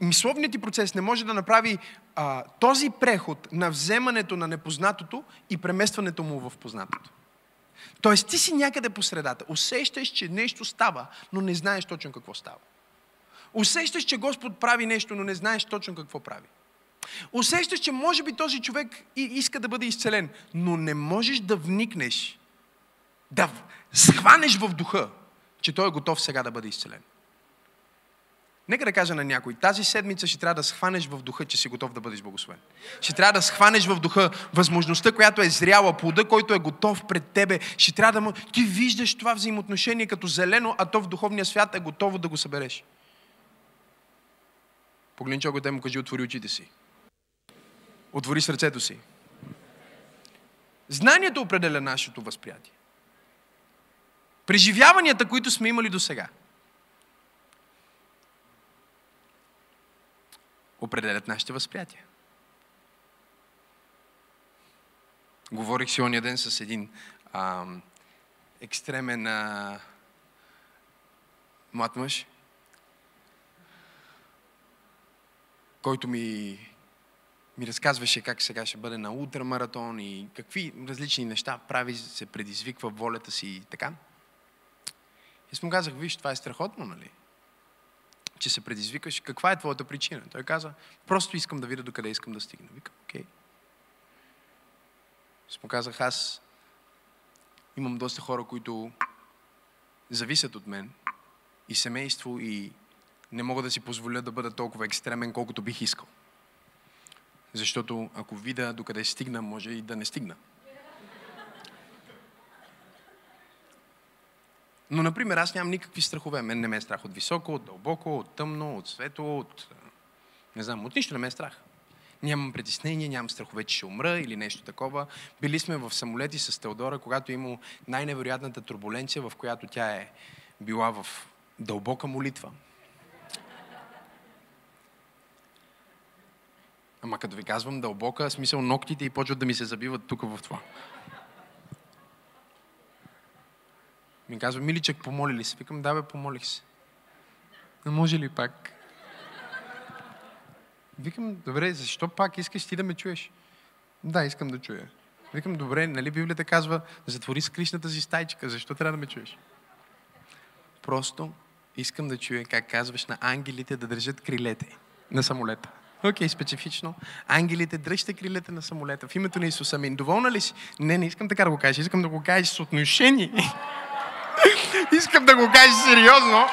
Мисловният ти процес не може да направи този преход на вземането на непознатото и преместването му в познатото. Тоест ти си някъде по средата. Усещаш, че нещо става, но не знаеш точно какво става. Усещаш, че Господ прави нещо, но не знаеш точно какво прави. Усещаш, че може би този човек иска да бъде изцелен, но не можеш да вникнеш, да схванеш в духа, че той е готов сега да бъде изцелен. Нека да кажа на някой, тази седмица ще трябва да схванеш в духа, че си готов да бъдеш благословен. Ще трябва да схванеш в духа възможността, която е зряла, плода, който е готов пред тебе. Ще трябва да му... Ти виждаш това взаимоотношение като зелено, а то в духовния свят е готово да го събереш. Погледни човекът и му кажи, отвори очите си. Отвори сърцето си. Знанието определя нашето възприятие. Преживяванията, които сме имали до сега, определят нашите възприятия. Говорих си ония ден с един екстремен млад мъж, който ми разказваше как сега ще бъде на ултрамаратон и какви различни неща прави, се предизвиква волята си и така. И аз му казах, виж, това е страхотно, нали? Че се предизвикаш, каква е твоята причина? Той каза, просто искам да видя докъде искам да стигна. Викам, окей. Аз му казах, аз имам доста хора, които зависят от мен и семейство, и не мога да си позволя да бъда толкова екстремен, колкото бих искал. Защото ако видя докъде стигна, може и да не стигна. Но, например, аз нямам никакви страхове. Мен не ме е страх от високо, от дълбоко, от тъмно, от светло, от... Не знам, от нищо не ме е страх. Нямам притеснение, нямам страхове, че ще умра или нещо такова. Били сме в самолети с Теодора, когато има най-невероятната турбуленция, в която тя е била в дълбока молитва. Ама като ви казвам дълбока, смисъл ноктите и почват да ми се забиват тук в това. Ми казва, миличък, помоли ли се? Викам, да бе, помолих се. Не може ли пак? Викам, добре, защо пак искаш ти да ме чуеш? Да, искам да чуя. Викам, добре, нали Библията казва, затвори скришната си стайчка, защо трябва да ме чуеш? Просто искам да чуя как казваш на ангелите да държат крилете на самолета. Окей, специфично. Ангелите, дръжте крилете на самолета. В името на Исус, амин. Доволна ли си? Не, не искам така да го кажеш. Искам да го кажеш с отношение. Искам да го кажа сериозно.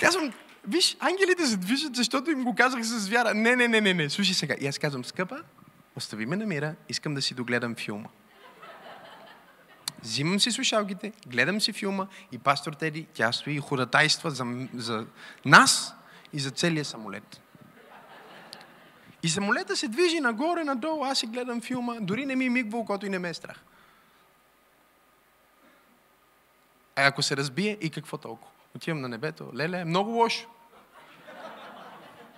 Казвам, виж, ангелите се движат, защото им го казах с вяра. Не. Слушай сега. И аз казвам, скъпа, остави ме на мира, искам да си догледам филма. Взимам си слушалките, гледам си филма и пастор Теди, тя стои и ходатайства за нас и за целия самолет. И самолета се движи нагоре, надолу, аз си гледам филма, дори не ми мигва окото и не ме е страх. А ако се разбие, и какво толкова? Отивам на небето, леле, много лошо.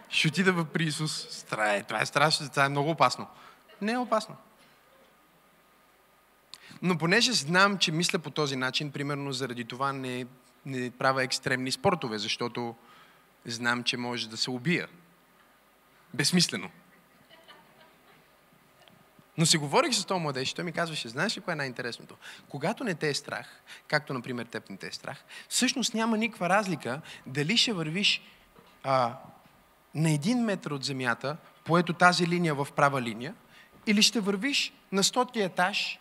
Ще отида при Исус, това е страшно, това е много опасно. Не е опасно. Но понеже знам, че мисля по този начин, примерно заради това не правя екстремни спортове, защото знам, че може да се убия. Безсмислено. Но си говорих с този младеж и той ми казваше, знаеш ли кое е най-интересното? Когато не те е страх, както например теб не те е страх, всъщност няма никаква разлика дали ще вървиш на 1 метър от земята, поето тази линия в права линия, или ще вървиш на 100-ти етаж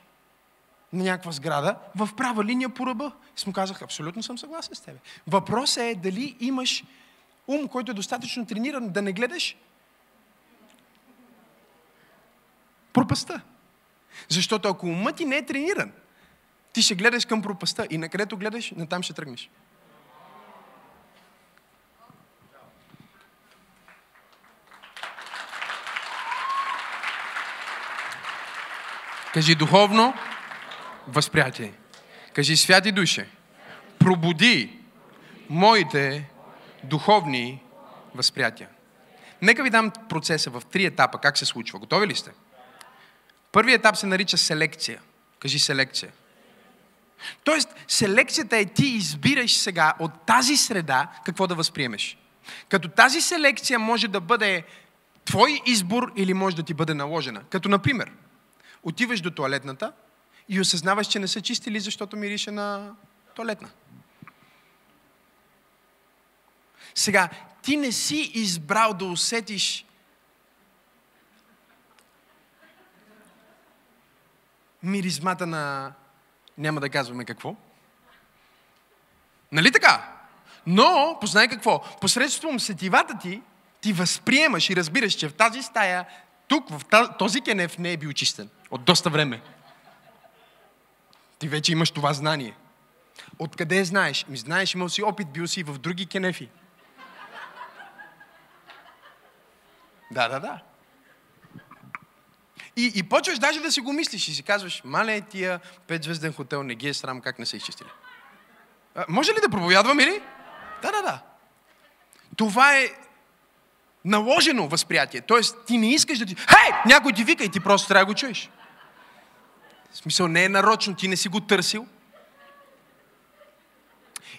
на някаква сграда в права линия по ръба. И му казах, абсолютно съм съгласен с тебе. Въпросът е дали имаш ум, който е достатъчно трениран да не гледаш пропаста. Защото ако умът ти не е трениран, ти ще гледаш към пропаста и на където гледаш, натам ще тръгнеш. Кажи духовно възприятие. Кажи святи душе, пробуди моите духовни възприятия. Нека ви дам процеса в 3 етапа, как се случва. Готови ли сте? Първият етап се нарича селекция. Кажи селекция. Тоест, селекцията е ти избираш сега от тази среда какво да възприемеш. Като тази селекция може да бъде твой избор или може да ти бъде наложена. Като, например, Отиваш до тоалетната и осъзнаваш, че не са чистили, защото мирише на тоалетна. Сега, ти не си избрал да усетиш миризмата на... Няма да казваме какво. Нали така? Но, познай какво, посредством сетивата ти, ти възприемаш и разбираш, че в тази стая, тук, в този кенеф не е бил чистен. От доста време. Ти вече имаш това знание. Откъде знаеш? Ми знаеш, имал си опит, бил си в други кенефи. Да. И почваш даже да си го мислиш и си казваш, мале, тия 5-звезден хотел, не ги е срам, как не са изчистили. Може ли да проповядвам или? Да. Това е наложено възприятие. Тоест, ти не искаш да ти... Хей! Някой ти вика и ти просто трябва да го чуеш. В смисъл, не е нарочно, ти не си го търсил.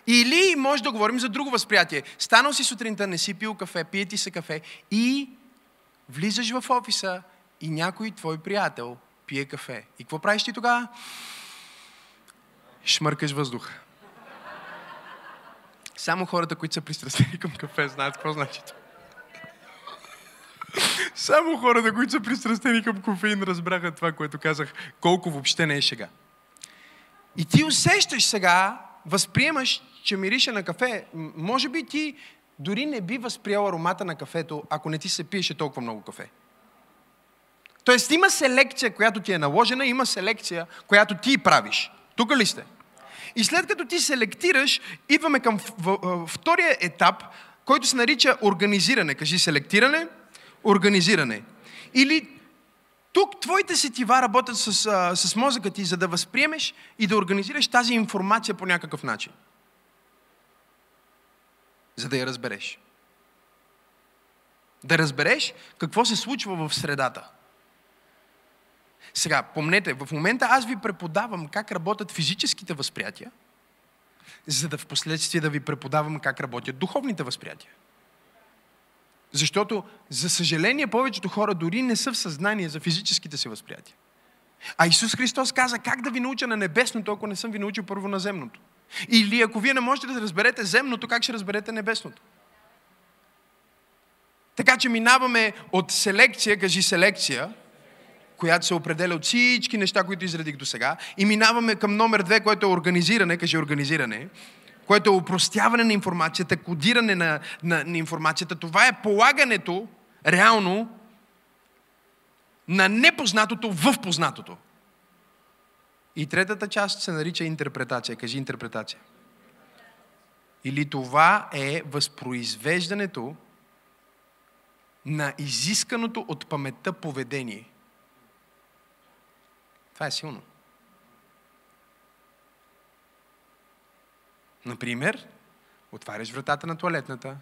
Или може да говорим за друго възприятие. Станал си сутринта, не си пил кафе, пие ти се кафе и влизаш в офиса и някой твой приятел пие кафе. И какво правиш ти тогава? Шмъркаш въздуха. Само хората, които са пристрастени към кафе, знаят какво значи това. Само хората, които са пристрастени към кофеин, разбраха това, което казах, колко въобще не е шега. И ти усещаш сега, възприемаш, че мирише на кафе. Може би ти дори не би възприел аромата на кафето, ако не ти се пиеше толкова много кафе. Тоест има селекция, която ти е наложена, има селекция, която ти правиш. Тук ли сте? И след като ти селектираш, идваме към втория етап, който се нарича организиране. Кажи селектиране, организиране. Или тук твоите сетива работят с мозъка ти, за да възприемеш и да организираш тази информация по някакъв начин. За да я разбереш. Да разбереш какво се случва в средата. Сега, помнете, в момента аз ви преподавам как работят физическите възприятия, за да впоследствие да ви преподавам как работят духовните възприятия. Защото, за съжаление, повечето хора дори не са в съзнание за физическите си възприятия. А Исус Христос каза, как да ви науча на небесното, ако не съм ви научил първо на земното. Или ако вие не можете да разберете земното, как ще разберете небесното. Така че минаваме от селекция, кажи селекция, която се определя от всички неща, които изредих до сега. И минаваме към номер 2, което е организиране, кажи организиране, което е опростяване на информацията, кодиране на информацията. Това е полагането, реално, на непознатото в познатото. И третата част се нарича интерпретация, кажи интерпретация. Или това е възпроизвеждането на изисканото от паметта поведение. Това е силно. Например, отваряш вратата на тоалетната.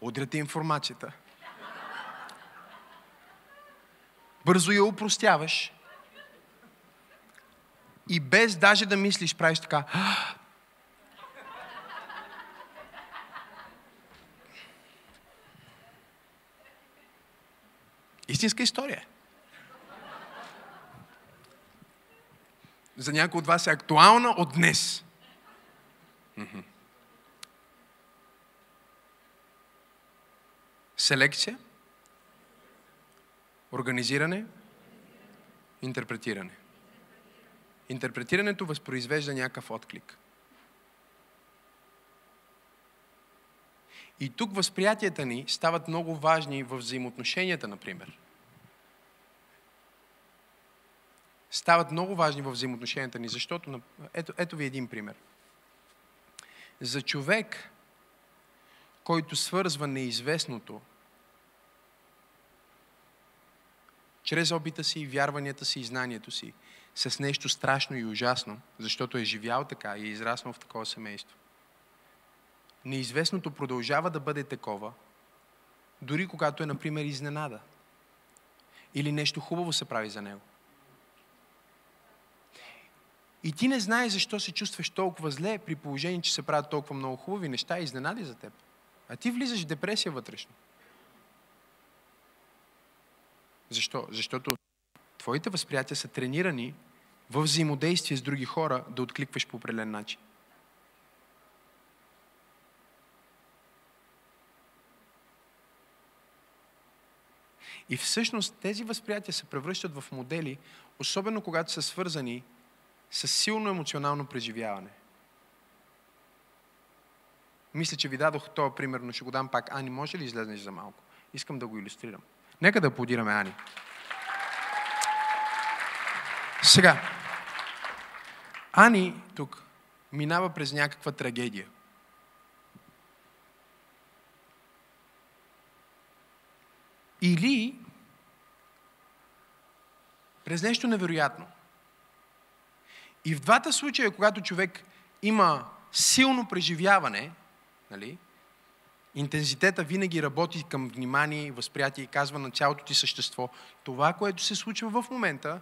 Удряте информацията. Бързо я упростяваш. И без даже да мислиш, правиш така. Истинска история. За някои от вас е актуална от днес. Селекция, организиране, интерпретиране. Интерпретирането възпроизвежда някакъв отклик. И тук възприятията ни стават много важни в взаимоотношенията, например. Стават много важни в взаимоотношенията ни, защото... Ето ви един пример. За човек, който свързва неизвестното, чрез опита си, вярванията си и знанието си, с нещо страшно и ужасно, защото е живял така и е израснал в такова семейство, неизвестното продължава да бъде такова, дори когато е, например, изненада. Или нещо хубаво се прави за него. И ти не знаеш защо се чувстваш толкова зле, при положение, че се правят толкова много хубави неща и изненади за теб. А ти влизаш в депресия вътрешно. Защо? Защото твоите възприятия са тренирани в взаимодействие с други хора да откликваш по определен начин. И всъщност тези възприятия се превръщат в модели, особено когато са свързани с силно емоционално преживяване. Мисля, че ви дадох този пример, но ще го дам пак. Ани, може ли излезнеш за малко? Искам да го илюстрирам. Нека да аплодираме Ани. Сега, Ани тук минава през някаква трагедия. Или през нещо невероятно. И в двата случая, когато човек има силно преживяване, нали, интензитета винаги работи към внимание, възприятие и казва на цялото ти същество, това, което се случва в момента,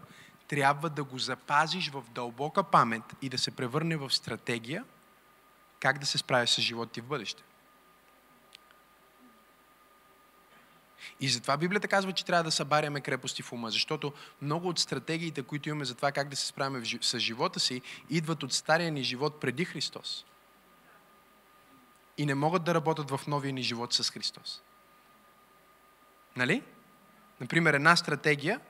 трябва да го запазиш в дълбока памет и да се превърне в стратегия как да се справиш с живота ти в бъдеще. И затова Библията казва, че трябва да събаряме крепости в ума, защото много от стратегиите, които имаме за това как да се справяме с живота си, идват от стария ни живот преди Христос. И не могат да работят в новия ни живот с Христос. Нали? Например, една стратегия,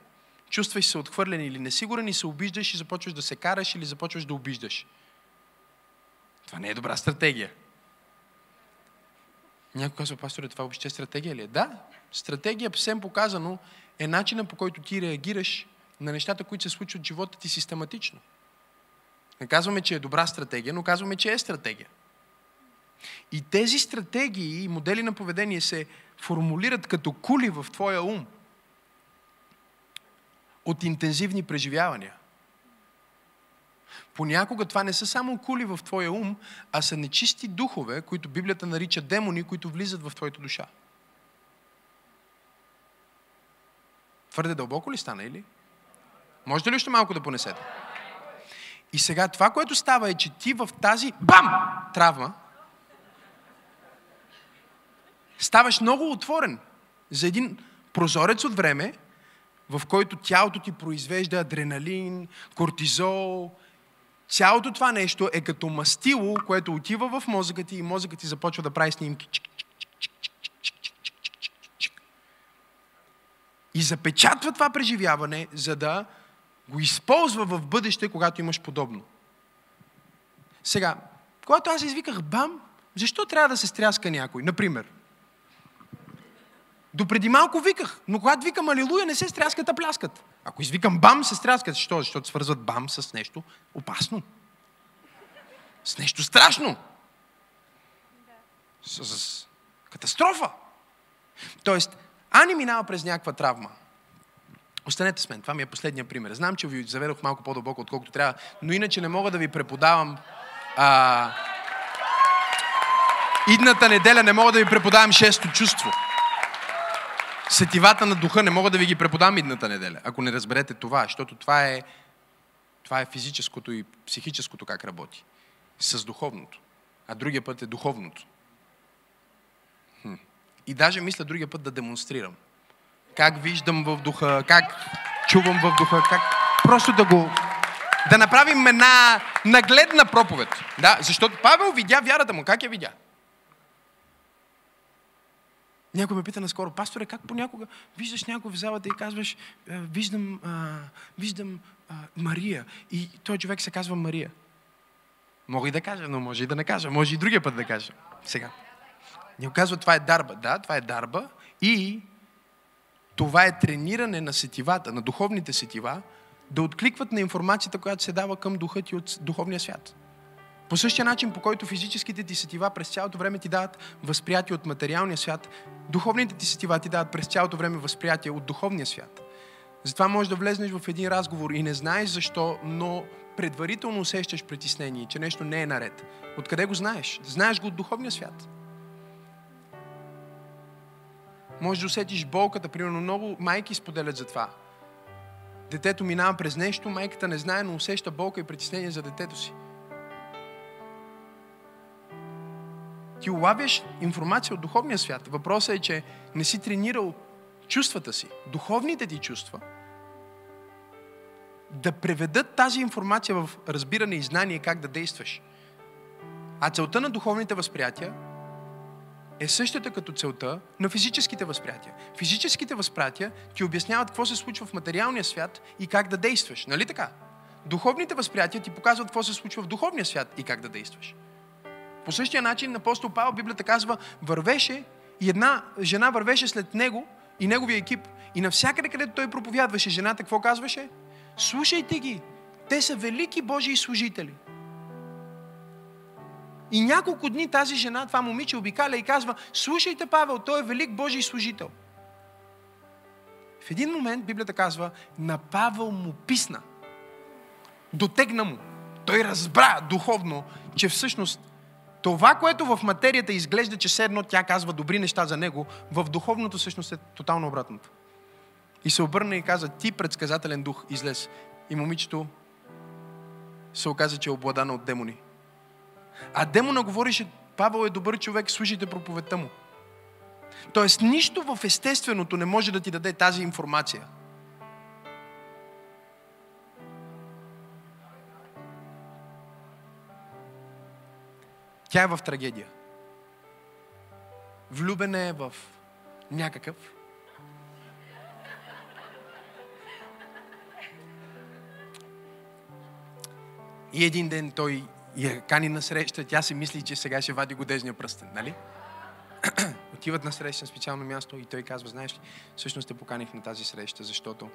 чувстваш се отхвърлен или несигурен и се обиждаш и започваш да се караш или започваш да обиждаш. Това не е добра стратегия. Някой казва, пасторе, това въобще стратегия ли е? Да, стратегия, всем показано, е начинът, по който ти реагираш на нещата, които се случват в живота ти систематично. Не казваме, че е добра стратегия, но казваме, че е стратегия. И тези стратегии и модели на поведение се формулират като кули в твоя ум от интензивни преживявания. Понякога това не са само кули в твоя ум, а са нечисти духове, които Библията нарича демони, които влизат в твоята душа. Твърде дълбоко ли стана, или? Можете ли още малко да понесете? И сега това, което става е, че ти в тази травма ставаш много отворен за един прозорец от време, в който тялото ти произвежда адреналин, кортизол. Цялото това нещо е като мастило, което отива в мозъка ти и мозъкът ти започва да прави снимки. И запечатва това преживяване, за да го използва в бъдеще, когато имаш подобно. Сега, когато аз извиках бам, защо трябва да се стряска някой? Например, допреди малко виках, но когато викам алилуя, не се стряскат, а пляскат. Ако извикам бам, се стряскат. Защо? Защото свързват бам с нещо опасно. С нещо страшно. С катастрофа. Тоест, Ани минава през някаква травма. Останете с мен, това ми е последния пример. Знам, че ви заведох малко по-дълбоко, отколкото трябва, но иначе не мога да ви преподавам... Идната неделя не мога да ви преподавам шесто чувство. Сетивата на духа не мога да ви ги преподам идната неделя, ако не разберете това, защото това е физическото и психическото как работи. С духовното. А другия път е духовното. И даже мисля другия път да демонстрирам. Как виждам в духа, как чувам в духа, как просто да направим една нагледна проповед. Да, защото Павел видя вярата му. Как я видя? Някой ме пита наскоро, пасторе, как понякога виждаш някой в залата и казваш, виждам Мария. И той човек се казва Мария. Мога и да кажа, но може и да не кажа. Може и другия път да кажа. Сега. Някой казва, това е дарба. Да, това е дарба. И това е трениране на сетивата, на духовните сетива, да откликват на информацията, която се дава към духа ти от духовния свят. По същия начин, по който физическите ти сетива през цялото време ти дават възприятие от материалния свят, духовните ти сетива ти дават през цялото време възприятие от духовния свят. Затова можеш да влезнеш в един разговор и не знаеш защо, но предварително усещаш притеснение, че нещо не е наред. Откъде го знаеш? Знаеш го от духовния свят. Можеш да усетиш болката, примерно много майки споделят за това. Детето минава през нещо, майката не знае, но усеща болка и притеснение за детето си. Ти улавяш информация от духовния свят. Въпросът е, че не си тренирал чувствата си, духовните ти чувства, да преведат тази информация в разбиране и знание как да действаш. А целта на духовните възприятия е същата като целта на физическите възприятия. Физическите възприятия ти обясняват какво се случва в материалния свят и как да действаш. Нали така? Духовните възприятия ти показват какво се случва в духовния свят и как да действаш. По същия начин апостол Павел, Библията казва, вървеше и една жена вървеше след него и неговия екип. И навсякъде, където той проповядваше, жената какво казваше? Слушайте ги, те са велики Божии служители. И няколко дни тази жена, това момиче, обикаля и казва, слушайте Павел, той е велик Божий служител. В един момент Библията казва, на Павел му писна. Дотегна му. Той разбра духовно, че всъщност това, което в материята изглежда, че все едно тя казва добри неща за него, в духовното всъщност е тотално обратното. И се обърна и каза, ти предсказателен дух, излез. И момичето се оказа, че е обладана от демони. А демона говореше, Павел е добър човек, слушайте проповедта му. Тоест, нищо в естественото не може да ти даде тази информация. Тя е в трагедия. Влюбен е в някакъв. И един ден той я кани на среща, тя си мисли, че сега ще вади годежния пръстен, нали? Отиват на среща на специално място и той казва, знаеш ли, всъщност те поканих на тази среща, защото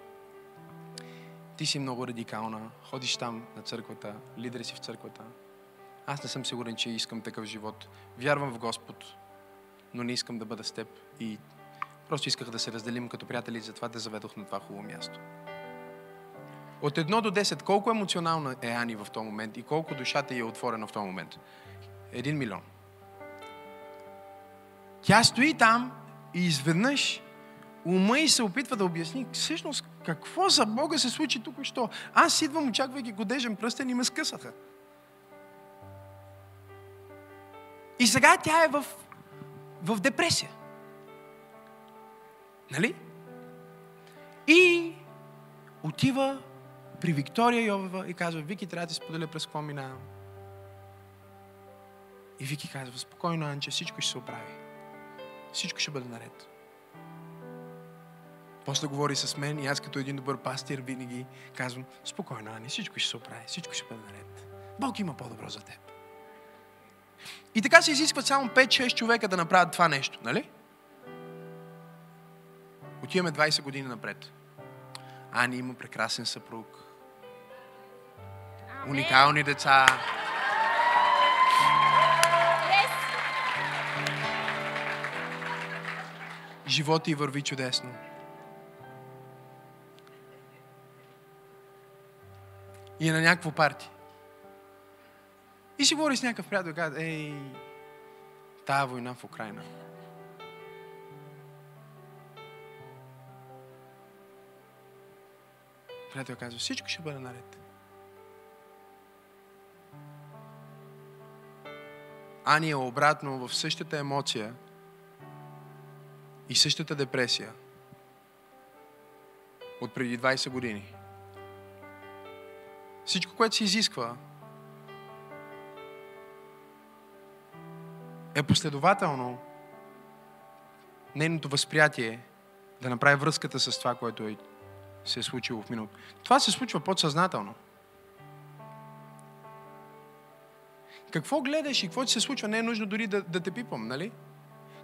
ти си много радикална, ходиш там на църквата, лидер си в църквата. Аз не съм сигурен, че искам такъв живот. Вярвам в Господ, но не искам да бъда с теб. И просто исках да се разделим като приятели, затова те заведох на това хубаво място. От 1 до 10, колко емоционална е Ани в този момент и колко душата ѝ е отворена в този момент? 1 милион. Тя стои там и изведнъж ума ѝ се опитва да обясни всъщност какво за Бога се случи тук и що. Аз идвам, очаквайки годежен пръстен и ме скъсаха. И сега тя е в депресия. Нали? И отива при Виктория Йобева и казва, Вики, трябва да споделя през какво минавам. И Вики казва, спокойно, Анче, всичко ще се оправи. Всичко ще бъде наред. После говори с мен и аз като един добър пастир винаги казвам, спокойно, Ани, всичко ще се оправи, всичко ще бъде наред. Бог има по-добро за теб. И така се изискват само 5-6 човека да направят това нещо, нали? Отиваме 20 години напред. Ани има прекрасен съпруг. Amen. Уникални деца. Yes. Живота ѝ върви чудесно. И е на някакво парти. И си говори с някакъв приятел и казва, ей, тая война в Украйна. Приятел казва, всичко ще бъде наред. Ани е обратно в същата емоция и същата депресия от преди 20 години. Всичко, което се изисква, е последователно нейното възприятие да направи връзката с това, което се е случило в миналото. Това се случва подсъзнателно. Какво гледаш и какво ти се случва, не е нужно дори да те пипам, нали?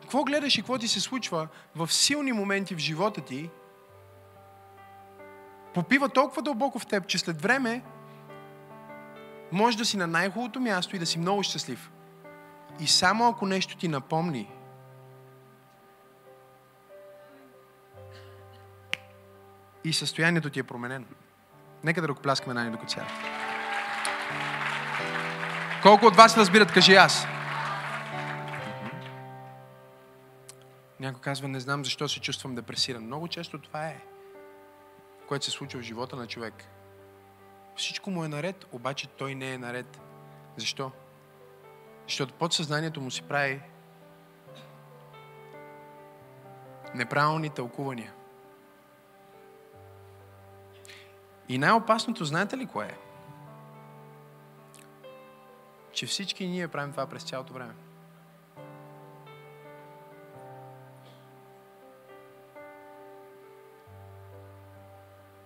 Какво гледаш и какво ти се случва в силни моменти в живота ти, попива толкова дълбоко в теб, че след време можеш да си на най-хубавото място и да си много щастлив. И само ако нещо ти напомни, и състоянието ти е променено. Нека да ръкопляскаме на Ани докато сяда. Колко от вас разбират, кажи аз. Някой казва, не знам защо се чувствам депресиран. Много често това е, което се случва в живота на човек. Всичко му е наред, обаче той не е наред. Защо? Защото подсъзнанието му си прави неправилни тълкувания. И най-опасното, знаете ли кое е? Че всички ние правим това през цялото време.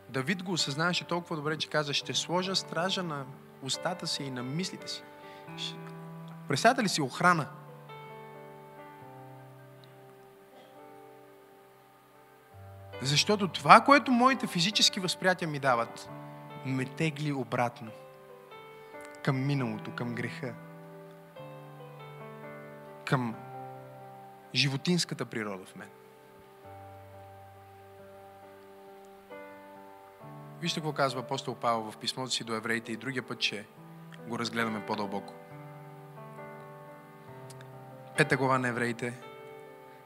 Давид го осъзнаваше толкова добре, че каза, ще сложа стража на устата си и на мислите си. Представете ли си охрана? Защото това, което моите физически възприятия ми дават, ме тегли обратно. Към миналото, към греха. Към животинската природа в мен. Вижте какво казва апостол Павел в писмото си до евреите и другия път ще го разгледаме по-дълбоко. Петъгова на евреите,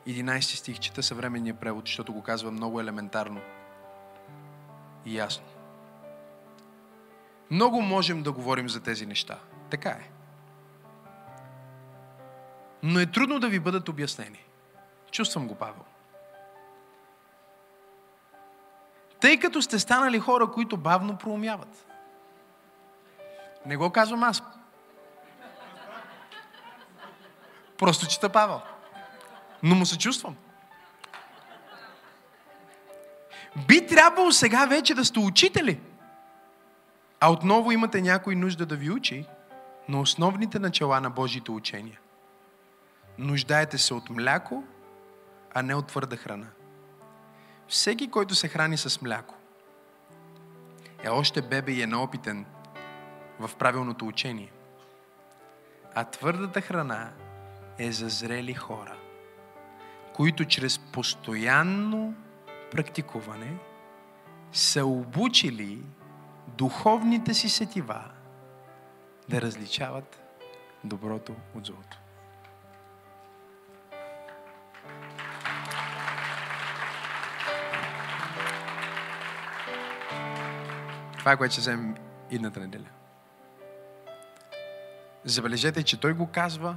11 стих, чета съвременния превод, защото го казва много елементарно и ясно. Много можем да говорим за тези неща. Така е. Но е трудно да ви бъдат обяснени. Чувствам го, Павел. Тъй като сте станали хора, които бавно проумяват. Не го казвам аз. Просто чета Павел. Но му се чувствам. Би трябвало сега вече да сте учители. А отново имате някой нужда да ви учи на основните начала на Божиите учения. Нуждаете се от мляко, а не от твърда храна. Всеки, който се храни с мляко, е още бебе и е неопитен в правилното учение. А твърдата храна е за зрели хора, които чрез постоянно практикуване са обучили духовните си сетива да различават доброто от злото. Това е, което ще вземем идната неделя. Забележете, че той го казва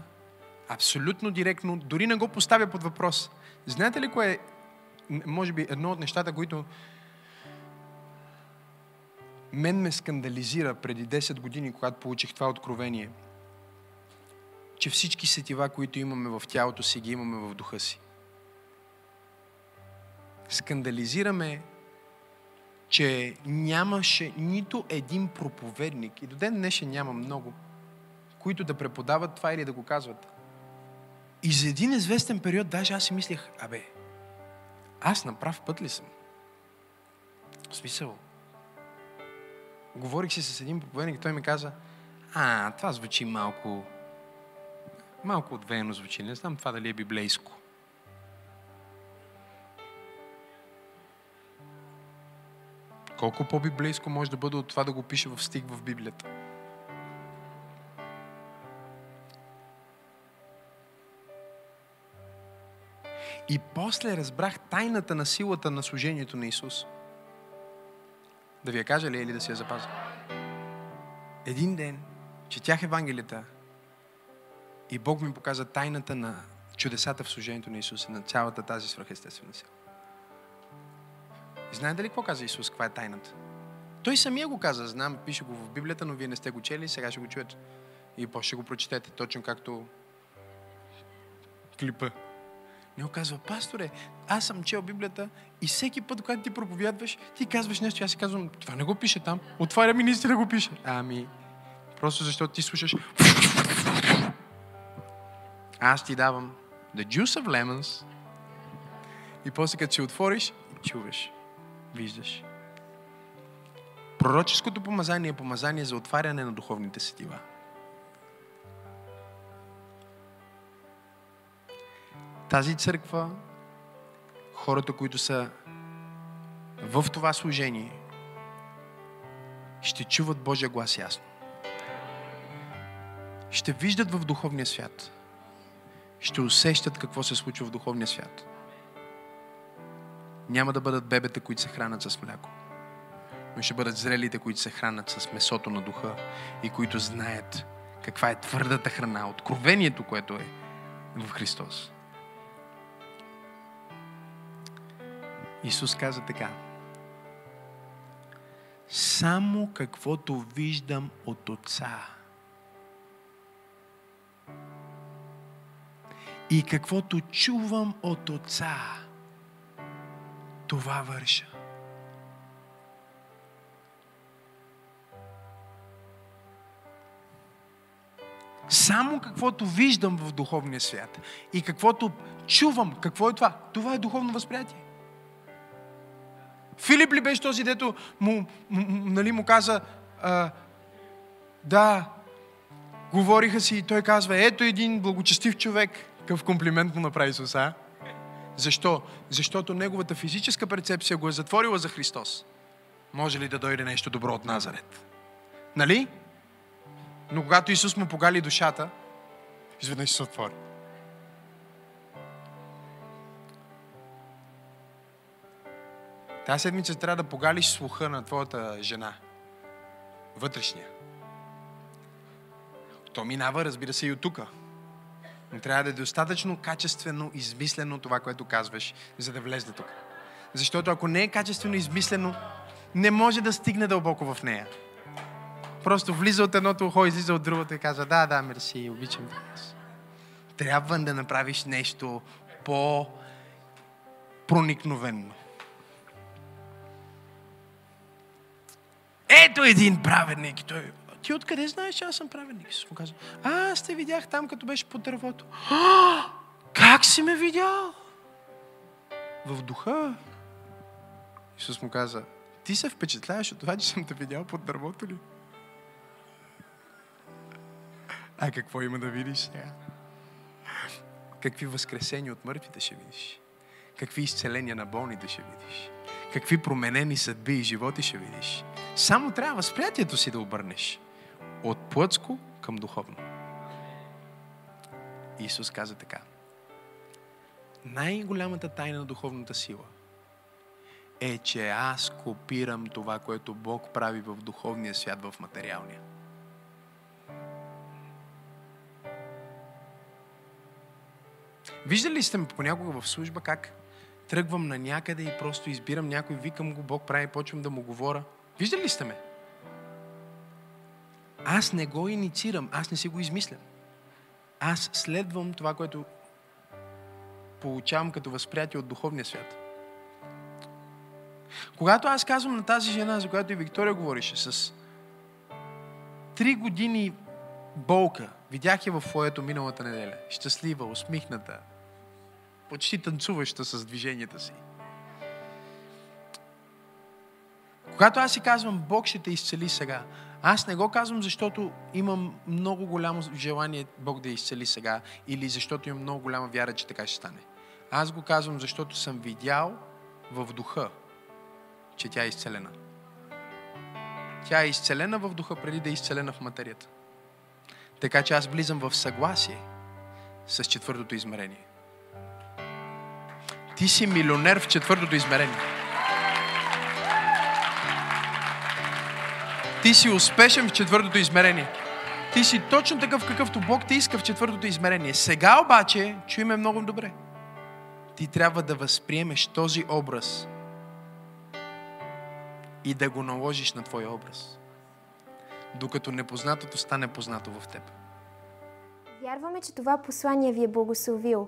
абсолютно директно, дори не го поставя под въпрос. Знаете ли кое е, може би, едно от нещата, които мен ме скандализира преди 10 години, когато получих това откровение, че всички сетива, които имаме в тялото си, ги имаме в духа си. Скандализираме, че нямаше нито един проповедник, и до ден днешен няма много, които да преподават това или да го казват. И за един известен период даже аз си мислех, абе, аз на прав път ли съм? В смисъл. Говорих си с един проповедник и той ми каза, това звучи малко отвеяно звучи, не знам това дали е библейско. Колко по-библейско може да бъде от това да го пише в стих в Библията? И после разбрах тайната на силата на служението на Исус. Да ви я кажа ли или да си я запазя? Един ден четях Евангелията и Бог ми показа тайната на чудесата в служението на Исус и на цялата тази свръхестествена сила. Знаете ли какво каза Исус? Каква е тайната? Той самия го каза. Знам, пише го в Библията, но вие не сте го чели, сега ще го чуете. И после ще го прочетете, точно както клипа. Не оказва, пасторе, аз съм чел Библията и всеки път, когато ти проповядваш, ти казваш нещо, аз си казвам, това не го пише там, отваря ми наистина го пише. Ами, просто защото ти слушаш. Аз ти давам the juice of lemons и после като се отвориш, чуваш, виждаш. Пророческото помазание е помазание за отваряне на духовните сетива. Тази църква, хората, които са в това служение, ще чуват Божия глас ясно. Ще виждат в духовния свят. Ще усещат какво се случва в духовния свят. Няма да бъдат бебета, които се хранят с мляко. Но ще бъдат зрелите, които се хранят с месото на духа и които знаят каква е твърдата храна, откровението, което е в Христос. Исус каза така. само каквото виждам от Отца. И каквото чувам от Отца, това върша. Само каквото виждам в духовния свят и каквото чувам, какво е това? Това е духовно възприятие. Филип ли беше този, дето му каза, да, говориха си и той казва, ето един благочестив човек, какъв комплимент му направи Исус, а? Защо? Защото неговата физическа перцепция го е затворила за Христос. Може ли да дойде нещо добро от Назарет? Нали? Но когато Исус му погали душата, изведнъж се отвори. Тази седмица трябва да погалиш слуха на твоята жена. Вътрешния. То минава, разбира се, и от тука. Но трябва да е достатъчно качествено измислено това, което казваш, за да влезе тук. Защото ако не е качествено измислено, не може да стигне дълбоко в нея. Просто влиза от едното ухо, излиза от другото и казва, да, мерси, обичам те. Трябва да направиш нещо по-проникновено. Ето един праведник. И той, ти откъде знаеш, че аз съм праведник? Му казва, аз те видях там, като беше под дървото. Как си ме видял? В духа. Исус му каза, ти се впечатляваш от това, че съм те видял под дървото ли? А какво има да видиш сега? Какви възкресения от мъртвите ще видиш? Какви изцеления на болните ще видиш? Какви променени съдби и животи ще видиш? Само трябва възприятието си да обърнеш. От плътско към духовно. Исус каза така. Най-голямата тайна на духовната сила е, че аз копирам това, което Бог прави в духовния свят, в материалния. Виждали ли сте ме понякога в служба как тръгвам на някъде и просто избирам някой, викам го, Бог прави, почвам да му говоря. Виждали ли сте ме? Аз не го инициирам, аз не си го измислям. Аз следвам това, което получавам като възприятие от духовния свят. Когато аз казвам на тази жена, за която и Виктория говореше, с 3 години болка, видях я в фоето миналата неделя, щастлива, усмихната, почти танцуваща с движенията си. Когато аз си казвам, Бог ще те изцели сега, аз не го казвам, защото имам много голямо желание Бог да изцели сега или защото имам много голяма вяра, че така ще стане. Аз го казвам, защото съм видял в духа, че тя е изцелена. Тя е изцелена в духа, преди да е изцелена в материята. Така че аз влизам в съгласие с 4-то измерение. Ти си милионер в 4-то измерение. Ти си успешен в 4-то измерение. Ти си точно такъв, какъвто Бог те иска в 4-то измерение. Сега обаче, чуй ме много добре. Ти трябва да възприемеш този образ и да го наложиш на твоя образ. Докато непознатото стане познато в теб. Вярваме, че това послание ви е благословило.